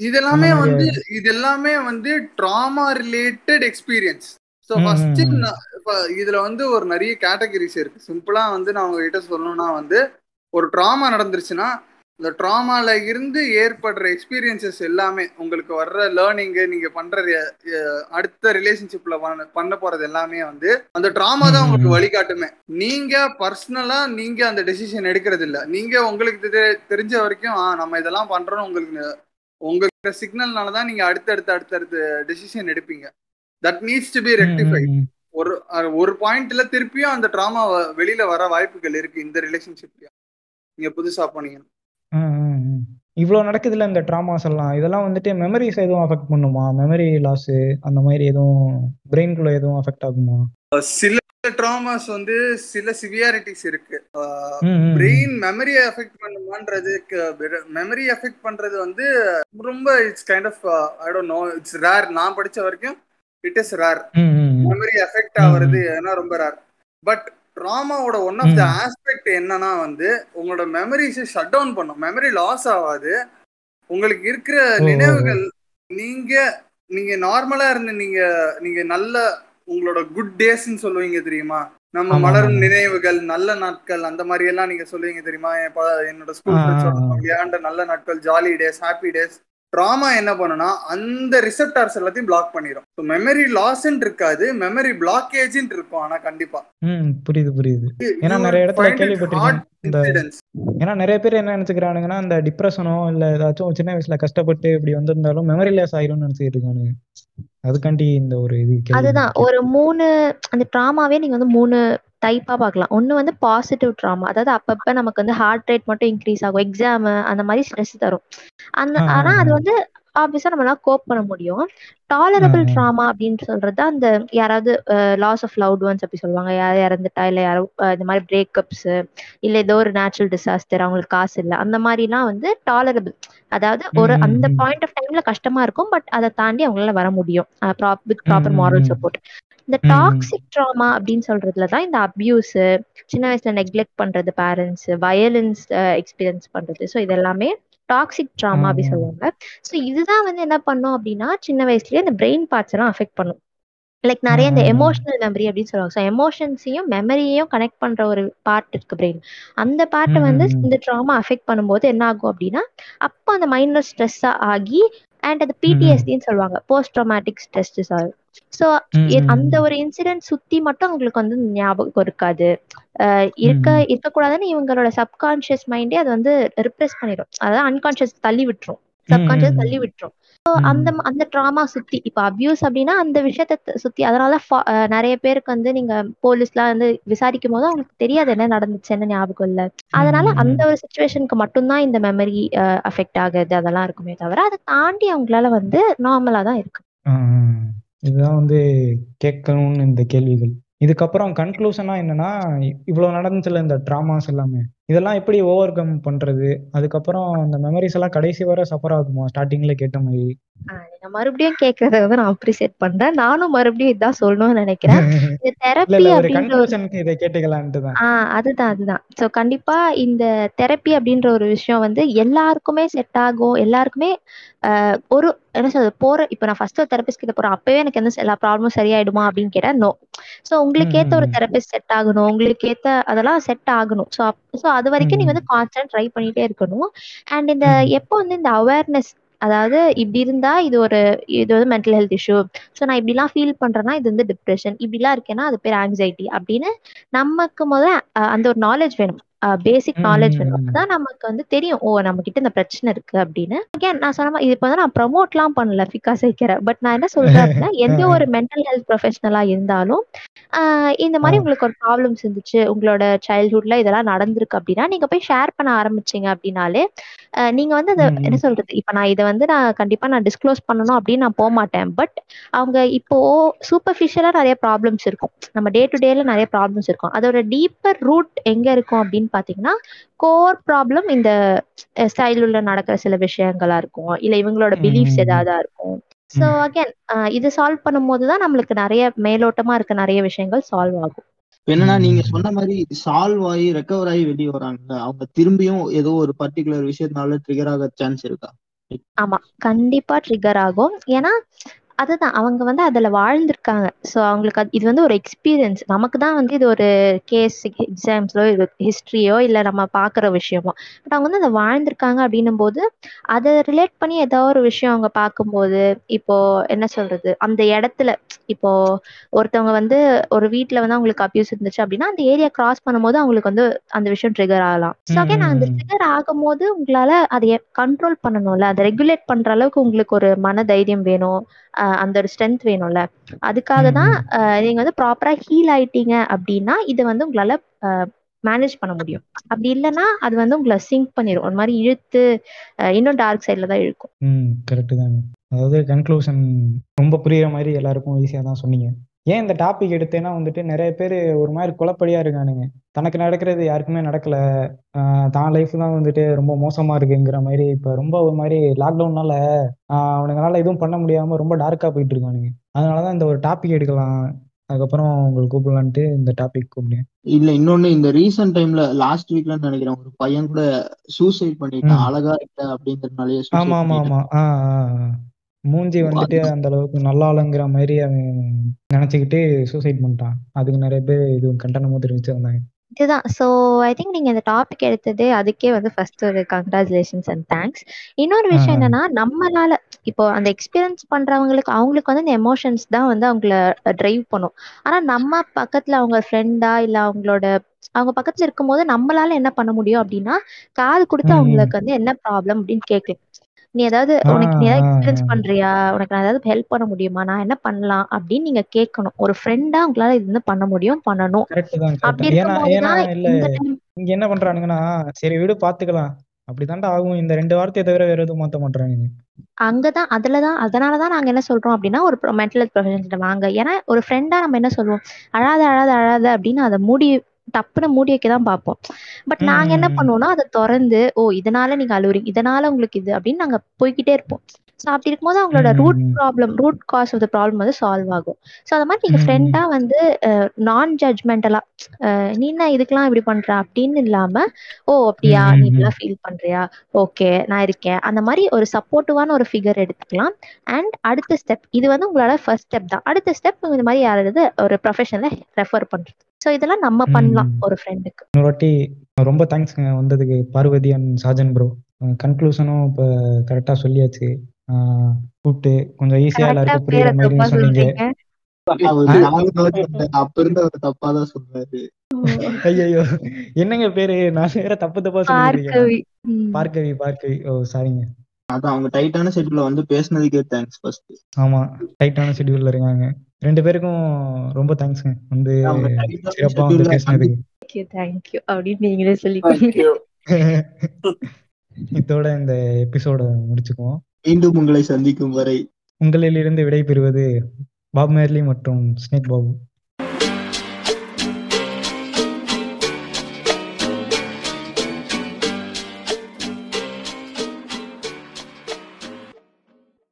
இதெல்லாமே வந்து இது எல்லாமே வந்து trauma related experience. So first இதுல வந்து ஒரு நிறைய கேட்டகரிஸ் இருக்கு. சிம்பிளா வந்து நான் உங்ககிட்ட சொல்லணும்னா வந்து ஒரு ட்ராமா நடந்துருச்சுன்னா இந்த ட்ராமாவில் இருந்து ஏற்படுற எக்ஸ்பீரியன்சஸ் எல்லாமே உங்களுக்கு வர்ற லேர்னிங்கு, நீங்கள் பண்ணுற அடுத்த ரிலேஷன்ஷிப்பில் பண்ண போகிறது எல்லாமே வந்து அந்த ட்ராமா தான் உங்களுக்கு வழிகாட்டுமே. நீங்கள் பர்சனலாக நீங்கள் அந்த டெசிஷன் எடுக்கிறது இல்லை. நீங்கள் உங்களுக்கு தெரிஞ்ச வரைக்கும் ஆ நம்ம இதெல்லாம் பண்ணுறோன்னு உங்களுக்கு உங்களுக்கு சிக்னல்னால தான் நீங்கள் அடுத்தடுத்து அடுத்தடுத்து டெசிஷன் எடுப்பீங்க. That needs to be rectified. ஒரு ஒரு பாயிண்ட்ல திருப்பியும் அந்த ட்ராமா வெளியில வர வாய்ப்புகள் இருக்கு. இந்த ரிலேஷன்ஷிப்ல நீங்க புதுசா போனீங்க, இவ்வளவு நடக்குதுல இந்த ட்ராமாஸ் எல்லாம், இதெல்லாம் வந்துட்டு மெமரிஸ் எதுவும் அஃபெக்ட் பண்ணுமா? மெமரி லாஸ் அந்த மாதிரி எதுவும் பிரெயின் குள்ள எதுவும் அஃபெக்ட் ஆகுமா? சில ட்ராமாஸ் வந்து சில சிவியாரிட்டிஸ் இருக்கு. பிரெயின் மெமரி அஃபெக்ட் பண்ணுமான்றதுக்கு, மெமரி அஃபெக்ட் பண்றது வந்து ரொம்ப it's kind of I don't know, it's rare. நான் படிச்ச வரைக்கும் it is rare. Memory affect ஆகுறது ஏன்னா ரொம்ப ரேர். பட் ட்ராமாவோட ஒன் ஆஃப் த ஆஸ்பெக்ட் என்னன்னா வந்து உங்களோட மெமரிஸை ஷட் டவுன் பண்ணும். மெமரி லாஸ் ஆகாது, உங்களுக்கு இருக்கிற நினைவுகள் நீங்க நீங்க நார்மலா இருந்து நீங்க நீங்க நல்ல உங்களோட குட் டேஸ்ன்னு சொல்லுவீங்க தெரியுமா, நம்ம மலரும் நினைவுகள், நல்ல நாட்கள், அந்த மாதிரி எல்லாம் நீங்க சொல்லுவீங்க தெரியுமா, என்னோட ஸ்கூல் விளையாண்ட நல்ல நாட்கள், jolly days, happy days. Trauma என்ன பண்ணுனா அந்த ரிசெப்டார்ஸ் எல்லாத்தையும் பிளாக் பண்ணிடும். ஸோ மெமரி லாஸ்ன்னு இருக்காது, மெமரி பிளாக்கேஜ்ன்னு இருக்கும். ஆனா கண்டிப்பா புரியுது புரியுது. ஏன்னா நிறைய இடத்துல கேள்விப்பட்டிருக்கேன், ஏன்னா நிறைய பேர் என்ன நினைச்சுக்கிறானுங்கன்னா இந்த டிப்ரெஷனோ இல்ல ஏதாச்சும் சின்ன வயசுல கஷ்டப்பட்டு இப்படி வந்திருந்தாலும் மெமரி லாஸ் ஆயிரும்னு நினைச்சுட்டு இருக்கானுங்க. அதுக்காண்டி இந்த ஒரு இது அதுதான் ஒரு மூணு அந்த ட்ராமாவே நீங்க வந்து மூணு டைப்பா பார்க்கலாம். ஒன்று வந்து பாசிட்டிவ் ட்ராமா, அதாவது அப்பப்ப நமக்கு வந்து ஹார்ட் ரேட் மட்டும் இன்க்ரீஸ் ஆகும், எக்ஸாம் அந்த மாதிரி ஸ்ட்ரெஸ் தரும் அந்த. ஆனால் அது வந்து ஆப்வியஸா நம்மளால கோப் பண்ண முடியும். டாலரபிள் ட்ராமா அப்படின்னு சொல்றது அந்த யாராவது லாஸ் ஆஃப் லவ்ட் ஒன்ஸ் அப்படி சொல்லுவாங்க, யாரும் இறந்துட்டா இல்லை யாரோ இந்த மாதிரி பிரேக்கப்ஸ் இல்லை ஏதோ ஒரு நேச்சுரல் டிசாஸ்டர், அவங்களுக்கு காசு இல்லை, அந்த மாதிரிலாம் வந்து டாலரபிள். அதாவது ஒரு அந்த பாயிண்ட் ஆஃப் டைம்ல கஷ்டமா இருக்கும், பட் அதை தாண்டி அவங்களால வர முடியும் வித் ப்ராப்பர் மாரல் சப்போர்ட். இந்த டாக்ஸிக் ட்ராமா அப்படின்னு சொல்றதுலதான் இந்த அபியூஸ், சின்ன வயசுல நெக்லெக்ட் பண்றது, பேரண்ட்ஸ் வயலன்ஸ் எக்ஸ்பீரியன்ஸ் பண்றது, ஸோ இதெல்லாமே டாக்ஸிக் ட்ராமா அப்படி சொல்லுவாங்க. ஸோ இதுதான் வந்து என்ன பண்ணும் அப்படின்னா சின்ன வயசுலயே இந்த பிரெயின் பார்ட்ஸ் எல்லாம் அஃபெக்ட் பண்ணும். லைக் நிறைய இந்த எமோஷனல் மெமரி அப்படின்னு சொல்லுவாங்க. ஸோ எமோஷன்ஸையும் மெமரியையும் கனெக்ட் பண்ற ஒரு பார்ட் இருக்கு பிரெயின். அந்த பார்ட்டை வந்து இந்த ட்ராமா அஃபெக்ட் பண்ணும்போது என்ன ஆகும் அப்படின்னா அப்போ அந்த மைண்ட்ல ஸ்ட்ரெஸ்ஸா ஆகி அண்ட் அது பிடிஎஸ்டின்னு சொல்லுவாங்க, post traumatic stress disorder. So அந்த ஒரு இன்சிடென்ட் சுத்தி மட்டும் அவங்களுக்கு வந்து ஞாபகம் இருக்காது, இருக்க இருக்கக்கூடாதுன்னு இவங்களோட சப்கான்சியஸ் மைண்டே அது வந்து ரிப்ரெஸ் பண்ணிடும். அதாவது அன்கான்சியஸ் தள்ளி விட்டுரும், சப்கான்சியஸ் தள்ளி விட்டுரும். ஸோ அந்த அந்த ட்ராமா சுத்தி இப்போ அபியூஸ் அப்படின்னா அந்த விஷயத்த சுத்தி, அதனால நிறைய பேருக்கு வந்து நீங்க போலீஸ்லாம் வந்து விசாரிக்கும் போது அவங்களுக்கு தெரியாது என்ன நடந்துச்சு என்ன ஞாபகம் இல்லை. அதனால அந்த ஒரு சுச்சுவேஷனுக்கு மட்டும்தான் இந்த மெமரி அஃபெக்ட் ஆகுது, அதெல்லாம் இருக்குமே தவிர அதை தாண்டி அவங்களால வந்து நார்மலா தான் இருக்கு. இதுதான் வந்து கேட்கணும்னு இந்த கேள்விகள். இதுக்கப்புறம் கன்க்ளூஷனா என்னன்னா இவ்வளவு நடந்துச்சுல இந்த ட்ராமாஸ் எல்லாமே, இதெல்லாம் எப்படி ஓவர் கம் பண்றது? அதுக்கப்புறம் அந்த மெமரிஸ் எல்லாம் கடைசி வரை சஃபர் ஆகுமா ஸ்டார்டிங்ல கேட்ட மாதிரி? நீங்க மறுபடியும் கேட்கறத வந்து நான் அப்ரிசியேட் பண்றேன். நானும் மறுபடியும் இதான் சொல்லணும்னு நினைக்கிறேன். இந்த தெரப்பி அப்படின்ற இதை கேட்டுக்கலான்ட்டு தான். ஆஹ் அதுதான் அதுதான். ஸோ கண்டிப்பா இந்த தெரப்பி அப்படின்ற ஒரு விஷயம் வந்து எல்லாருக்குமே செட் ஆகும். எல்லாருக்குமே ஆஹ் ஒரு என்ன சொல்றது போற, இப்ப நான் ஃபர்ஸ்ட் ஒரு தெரபிஸ்ட் கிட்ட போறேன் அப்பவே எனக்கு எந்த எல்லா ப்ராப்ளமும் சரியாயிடுமா அப்படின்னு கேட்டா நோ. ஸோ உங்களுக்கு ஏத்த ஒரு தெரபிஸ்ட் செட் ஆகணும், உங்களுக்கு ஏத்த அதெல்லாம் செட் ஆகணும். ஸோ ஸோ அது வரைக்கும் நீங்க வந்து கான்ஸ்டன்ட் ட்ரை பண்ணிட்டே இருக்கணும். அண்ட் இந்த எப்போ வந்து இந்த அவேர்னஸ், அதாவது இப்படி இருந்தா இது ஒரு இது வந்து மென்டல் ஹெல்த் இஷ்யூ, ஸோ நான் இப்படிலாம் ஃபீல் பண்றேன்னா இது வந்து டிப்ரெஷன், இப்படிலாம் இருக்கேன்னா அது பேர் ஆங்ஸைட்டி அப்படின்னு நமக்கு முதல்ல அந்த ஒரு நாலேஜ் வேணும், பேசிக் நாலேஜ் வேணும். அப்பதான் நமக்கு வந்து தெரியும் ஓ நம்ம கிட்ட இந்த பிரச்சனை இருக்கு அப்படின்னு. நான் சொன்ன இது வந்து நான் ப்ரமோட் எல்லாம் பண்ணல ஃபிகா சைக்கரை, பட் நான் என்ன சொல்றேன் அப்படின்னா எந்த ஒரு மென்டல் ஹெல்த் ப்ரொஃபஷனலா இருந்தாலும் ஆஹ் இந்த மாதிரி உங்களுக்கு ஒரு ப்ராப்ளம்ஸ் இருந்துச்சு உங்களோட சைல்ட்ஹுட்ல, இதெல்லாம் நடந்திருக்கு அப்படின்னா நீங்க போய் ஷேர் பண்ண ஆரம்பிச்சீங்க அப்படின்னாலே நீங்க வந்து அதை என்ன சொல்றது, இப்ப நான் இதை வந்து நான் கண்டிப்பா நான் டிஸ்க்ளோஸ் பண்ணணும் அப்படின்னு நான் போக மாட்டேன். பட் அவங்க இப்போ சூப்பர்ஃபிஷியலா நிறைய ப்ராப்ளம்ஸ் இருக்கும், நம்ம டே டு டேல நிறைய ப்ராப்ளம்ஸ் இருக்கும். அதோட டீப்பர் ரூட் எங்க இருக்கும் அப்படின்னு பாத்தீங்கன்னா கோர் ப்ராப்ளம் இந்த ஸ்டைலுள்ள நடக்கிற சில விஷயங்களா இருக்கும், இல்ல இவங்களோட பிலீஃப்ஸ் ஏதாவது இருக்கும். ஸோ அகேன் இது சால்வ் பண்ணும் போதுதான் நம்மளுக்கு நிறைய மேலோட்டமா இருக்க நிறைய விஷயங்கள் சால்வ் ஆகும். என்னன்னா நீங்க சொன்ன மாதிரி சால்வ் ஆகி ரெக்கவர் ஆகி வெளியே வராங்க, அவங்க திரும்பியும் ஏதோ ஒரு பர்டிகுலர் விஷயத்தினால ட்ரிகர் ஆக சான்ஸ் இருக்கா? ஆமா, கண்டிப்பா ட்ரிகர் ஆகும். ஏன்னா அதுதான் அவங்க வந்து அதில் வாழ்ந்திருக்காங்க. ஸோ அவங்களுக்கு இது வந்து ஒரு எக்ஸ்பீரியன்ஸ். நமக்கு தான் வந்து இது ஒரு கேஸ் எக்ஸாம்ஸ்லோ இது ஹிஸ்ட்ரியோ இல்லை நம்ம பார்க்குற விஷயமோ, பட் அவங்க வந்து அதை வாழ்ந்திருக்காங்க. அப்படின்னும் போது அதை ரிலேட் பண்ணி ஏதோ ஒரு விஷயம் அவங்க பார்க்கும்போது, இப்போது என்ன சொல்கிறது, அந்த இடத்துல இப்போது ஒருத்தவங்க வந்து ஒரு வீட்டில் வந்து அவங்களுக்கு அப்யூஸ் இருந்துச்சு அப்படின்னா அந்த ஏரியா கிராஸ் பண்ணும்போது அவங்களுக்கு வந்து அந்த விஷயம் ட்ரிகர் ஆகலாம். ஸோ ஓகே, நான் அந்த ட்ரிகர் ஆகும்போது உங்களால் அதை கண்ட்ரோல் பண்ணணும்ல, அதை ரெகுலேட் பண்ணுற அளவுக்கு உங்களுக்கு ஒரு மன தைரியம் வேணும், அந்த ஒரு ஸ்ட்ரென்த் வேணும்ல. அதுக்காக தான் நீங்க வந்து ப்ராப்பரா ஹீல் ஆயிட்டீங்க அப்படின்னா இது வந்து உங்களால மேனேஜ் பண்ண முடியும். அப்படி இல்லைன்னா அது வந்து உங்களை சிங்க் பண்ணிடும், ஒரு மாதிரி இழுத்து இன்னும் டார்க் சைட்ல தான் இழுக்கும். ம், கரெக்ட் தாங்க. அதாவது கன்க்ளூஷன் ரொம்ப புரியுற மாதிரி எல்லாருக்கும் ஈஸியா தான் சொன்னீங்க. ஏன் இந்த டாபிக் எடுத்தேன்னா வந்துட்டு நிறைய பேர் ஒரு மாதிரி குழப்படியா இருக்கானுங்க. தனக்கு நடக்கிறது யாருக்குமே நடக்கல, தான் லைஃப் தான் வந்துட்டு ரொம்ப மோசமா இருக்குங்கிற மாதிரி இப்ப ரொம்ப ஒரு மாதிரி லாக்டவுன்னால அவனுங்களால எதுவும் பண்ண முடியாம ரொம்ப டார்க்கா போயிட்டு இருக்கானுங்க. அதனாலதான் இந்த ஒரு டாபிக் எடுக்கலாம், அதுக்கப்புறம் உங்களுக்கு கூப்பிடலான்ட்டு இந்த டாபிக் கூப்பிடுங்க. இல்ல இன்னொன்னு, இந்த ரீசன்ட் டைம்ல லாஸ்ட் வீக்ல நினைக்கிறேன் ஒரு பையன் கூட சூசைட் பண்ணிட்டான், அழகா இல்லை அப்படிங்கறதுனாலே. ஆமா ஆமா ஆமா ஆஹ் மூஞ்சி வந்துட்டு அந்த அளவுக்கு நல்லா இல்லைங்கிற மாதிரி அவன் நினைச்சுக்கிட்டு சூசைட் பண்ணிட்டான். அதுக்கு நிறைய பேர் இது கண்டனமும் தெரிவிச்சிருந்தாங்க. இதுதான். ஸோ ஐ திங்க் நீங்கள் இந்த டாபிக் எடுத்தது அதுக்கே வந்து ஃபர்ஸ்ட் ஒரு கங்க்ராச்சுலேஷன்ஸ் அண்ட் தேங்க்ஸ். இன்னொரு விஷயம் என்னன்னா, நம்மளால இப்போ அந்த எக்ஸ்பீரியன்ஸ் பண்ணுறவங்களுக்கு அவங்களுக்கு வந்து இந்த எமோஷன்ஸ் தான் வந்து அவங்கள ட்ரைவ் பண்ணும். ஆனால் நம்ம பக்கத்தில் அவங்க ஃப்ரெண்டா இல்லை அவங்களோட அவங்க பக்கத்தில் இருக்கும்போது நம்மளால என்ன பண்ண முடியும் அப்படின்னா காது கொடுத்து அவங்களுக்கு வந்து என்ன ப்ராப்ளம் அப்படின்னு கேட்கலாம். நீ ஏதாவது உனக்கு நீ ஏதாவது எக்ஸ்பீரியன்ஸ் பண்றியா, உனக்கு நான் ஏதாவது ஹெல்ப் பண்ண முடியுமா, நான் என்ன பண்ணலாம் அப்படின்னு நீங்க கேட்கணும். ஒரு ஃப்ரெண்டா உங்களால இது வந்து பண்ண முடியும், பண்ணணும். இங்க என்ன பண்றானுங்கன்னா சரி வீடு பாத்துக்கலாம் அப்படித்தாண்டா ஆகும், இந்த ரெண்டு வார்த்தையை தவிர வேற எதுவும் மாத்த மாட்டானுங்க. அங்கதான் அதுலதான் அதனாலதான் நாங்க என்ன சொல்றோம் அப்படின்னா ஒரு மென்டல் ஹெல்த் ப்ரொஃபஷனல் வாங்க. ஏன்னா ஒரு ஃப்ரெண்டா நம்ம என்ன சொல்லுவோம், அழாத அழாத அழாத அப்படின்னு அதை மூடி தப்புன்னு மூடி வைக்கதான் பார்ப்போம். பட் நாங்க என்ன பண்ணுவோம்னா அதை திறந்து, ஓ இதனால நீங்க அழுவுறீங்க, இதனால உங்களுக்கு இது அப்படின்னு நாங்க போய்கிட்டே இருப்போம். ஸோ அப்படி இருக்கும்போது அவங்களோட root problem root cause of the problem வந்து சால்வ் ஆகும். ஸோ அது மாதிரி நீங்க ஃப்ரெண்டா வந்து நான் ஜட்மெண்டலா நீ என்ன இதுக்கெல்லாம் இப்படி பண்ற அப்படின்னு இல்லாம, ஓ அப்படியா, நீ இப்படிலாம் ஃபீல் பண்றியா, ஓகே நான் இருக்கேன், அந்த மாதிரி ஒரு சப்போர்ட்டிவான ஒரு ஃபிகர் எடுத்துக்கலாம். அண்ட் அடுத்த ஸ்டெப் இது வந்து உங்களோட ஃபர்ஸ்ட் ஸ்டெப் தான். அடுத்த ஸ்டெப் இந்த மாதிரி யாராவது ஒரு ப்ரொஃபஷனல ரெஃபர் பண்றது. ஸோ இதெல்லாம் நம்ம பண்ணலாம் ஒரு ஃப்ரெண்டுக்கு. இன்னொரு வாட்டி ரொம்ப தேங்க்ஸ்ங்க வந்ததுக்கு பார்வதி அண்ட் சாஜன் ப்ரோ. கன்க்ளூஷனும் இப்போ கரெக்டாக சொல்லியாச்சு, கூப்பிட்டு கொஞ்சம் ஈஸியா எல்லாருக்கும் புரியுற மாதிரி சொன்னீங்க. ஐயோ என்னங்க பேரு, நான் வேற தப்பு தப்பா சொல்லிருக்கேன். பார்க்கவி பார்க்கவி ஓ சாரிங்க. அதான் அவங்க டைட்டான ஷெட்யூல்ல வந்து பேசினதுக்கே தேங்க்ஸ் ஃபர்ஸ்ட். ஆமா டைட்டான ஷெட்யூல்ல இருக்காங்க ரெண்டு பேருக்கும் ரொம்ப தேங்க்ஸ்ங்க வந்து சிறப்பா வந்து பேசினதுக்கு. ஓகே थैंक यू அப்படி நீங்களே சொல்லிக்கோங்க. இதோட இந்த எபிசோட முடிச்சுக்குவோம். மீண்டும் உங்களை சந்திக்கும் வரை உங்களிலிருந்து விடைபெறுவது பாப் மேர்லி மற்றும் ஸ்னேக் பாபு.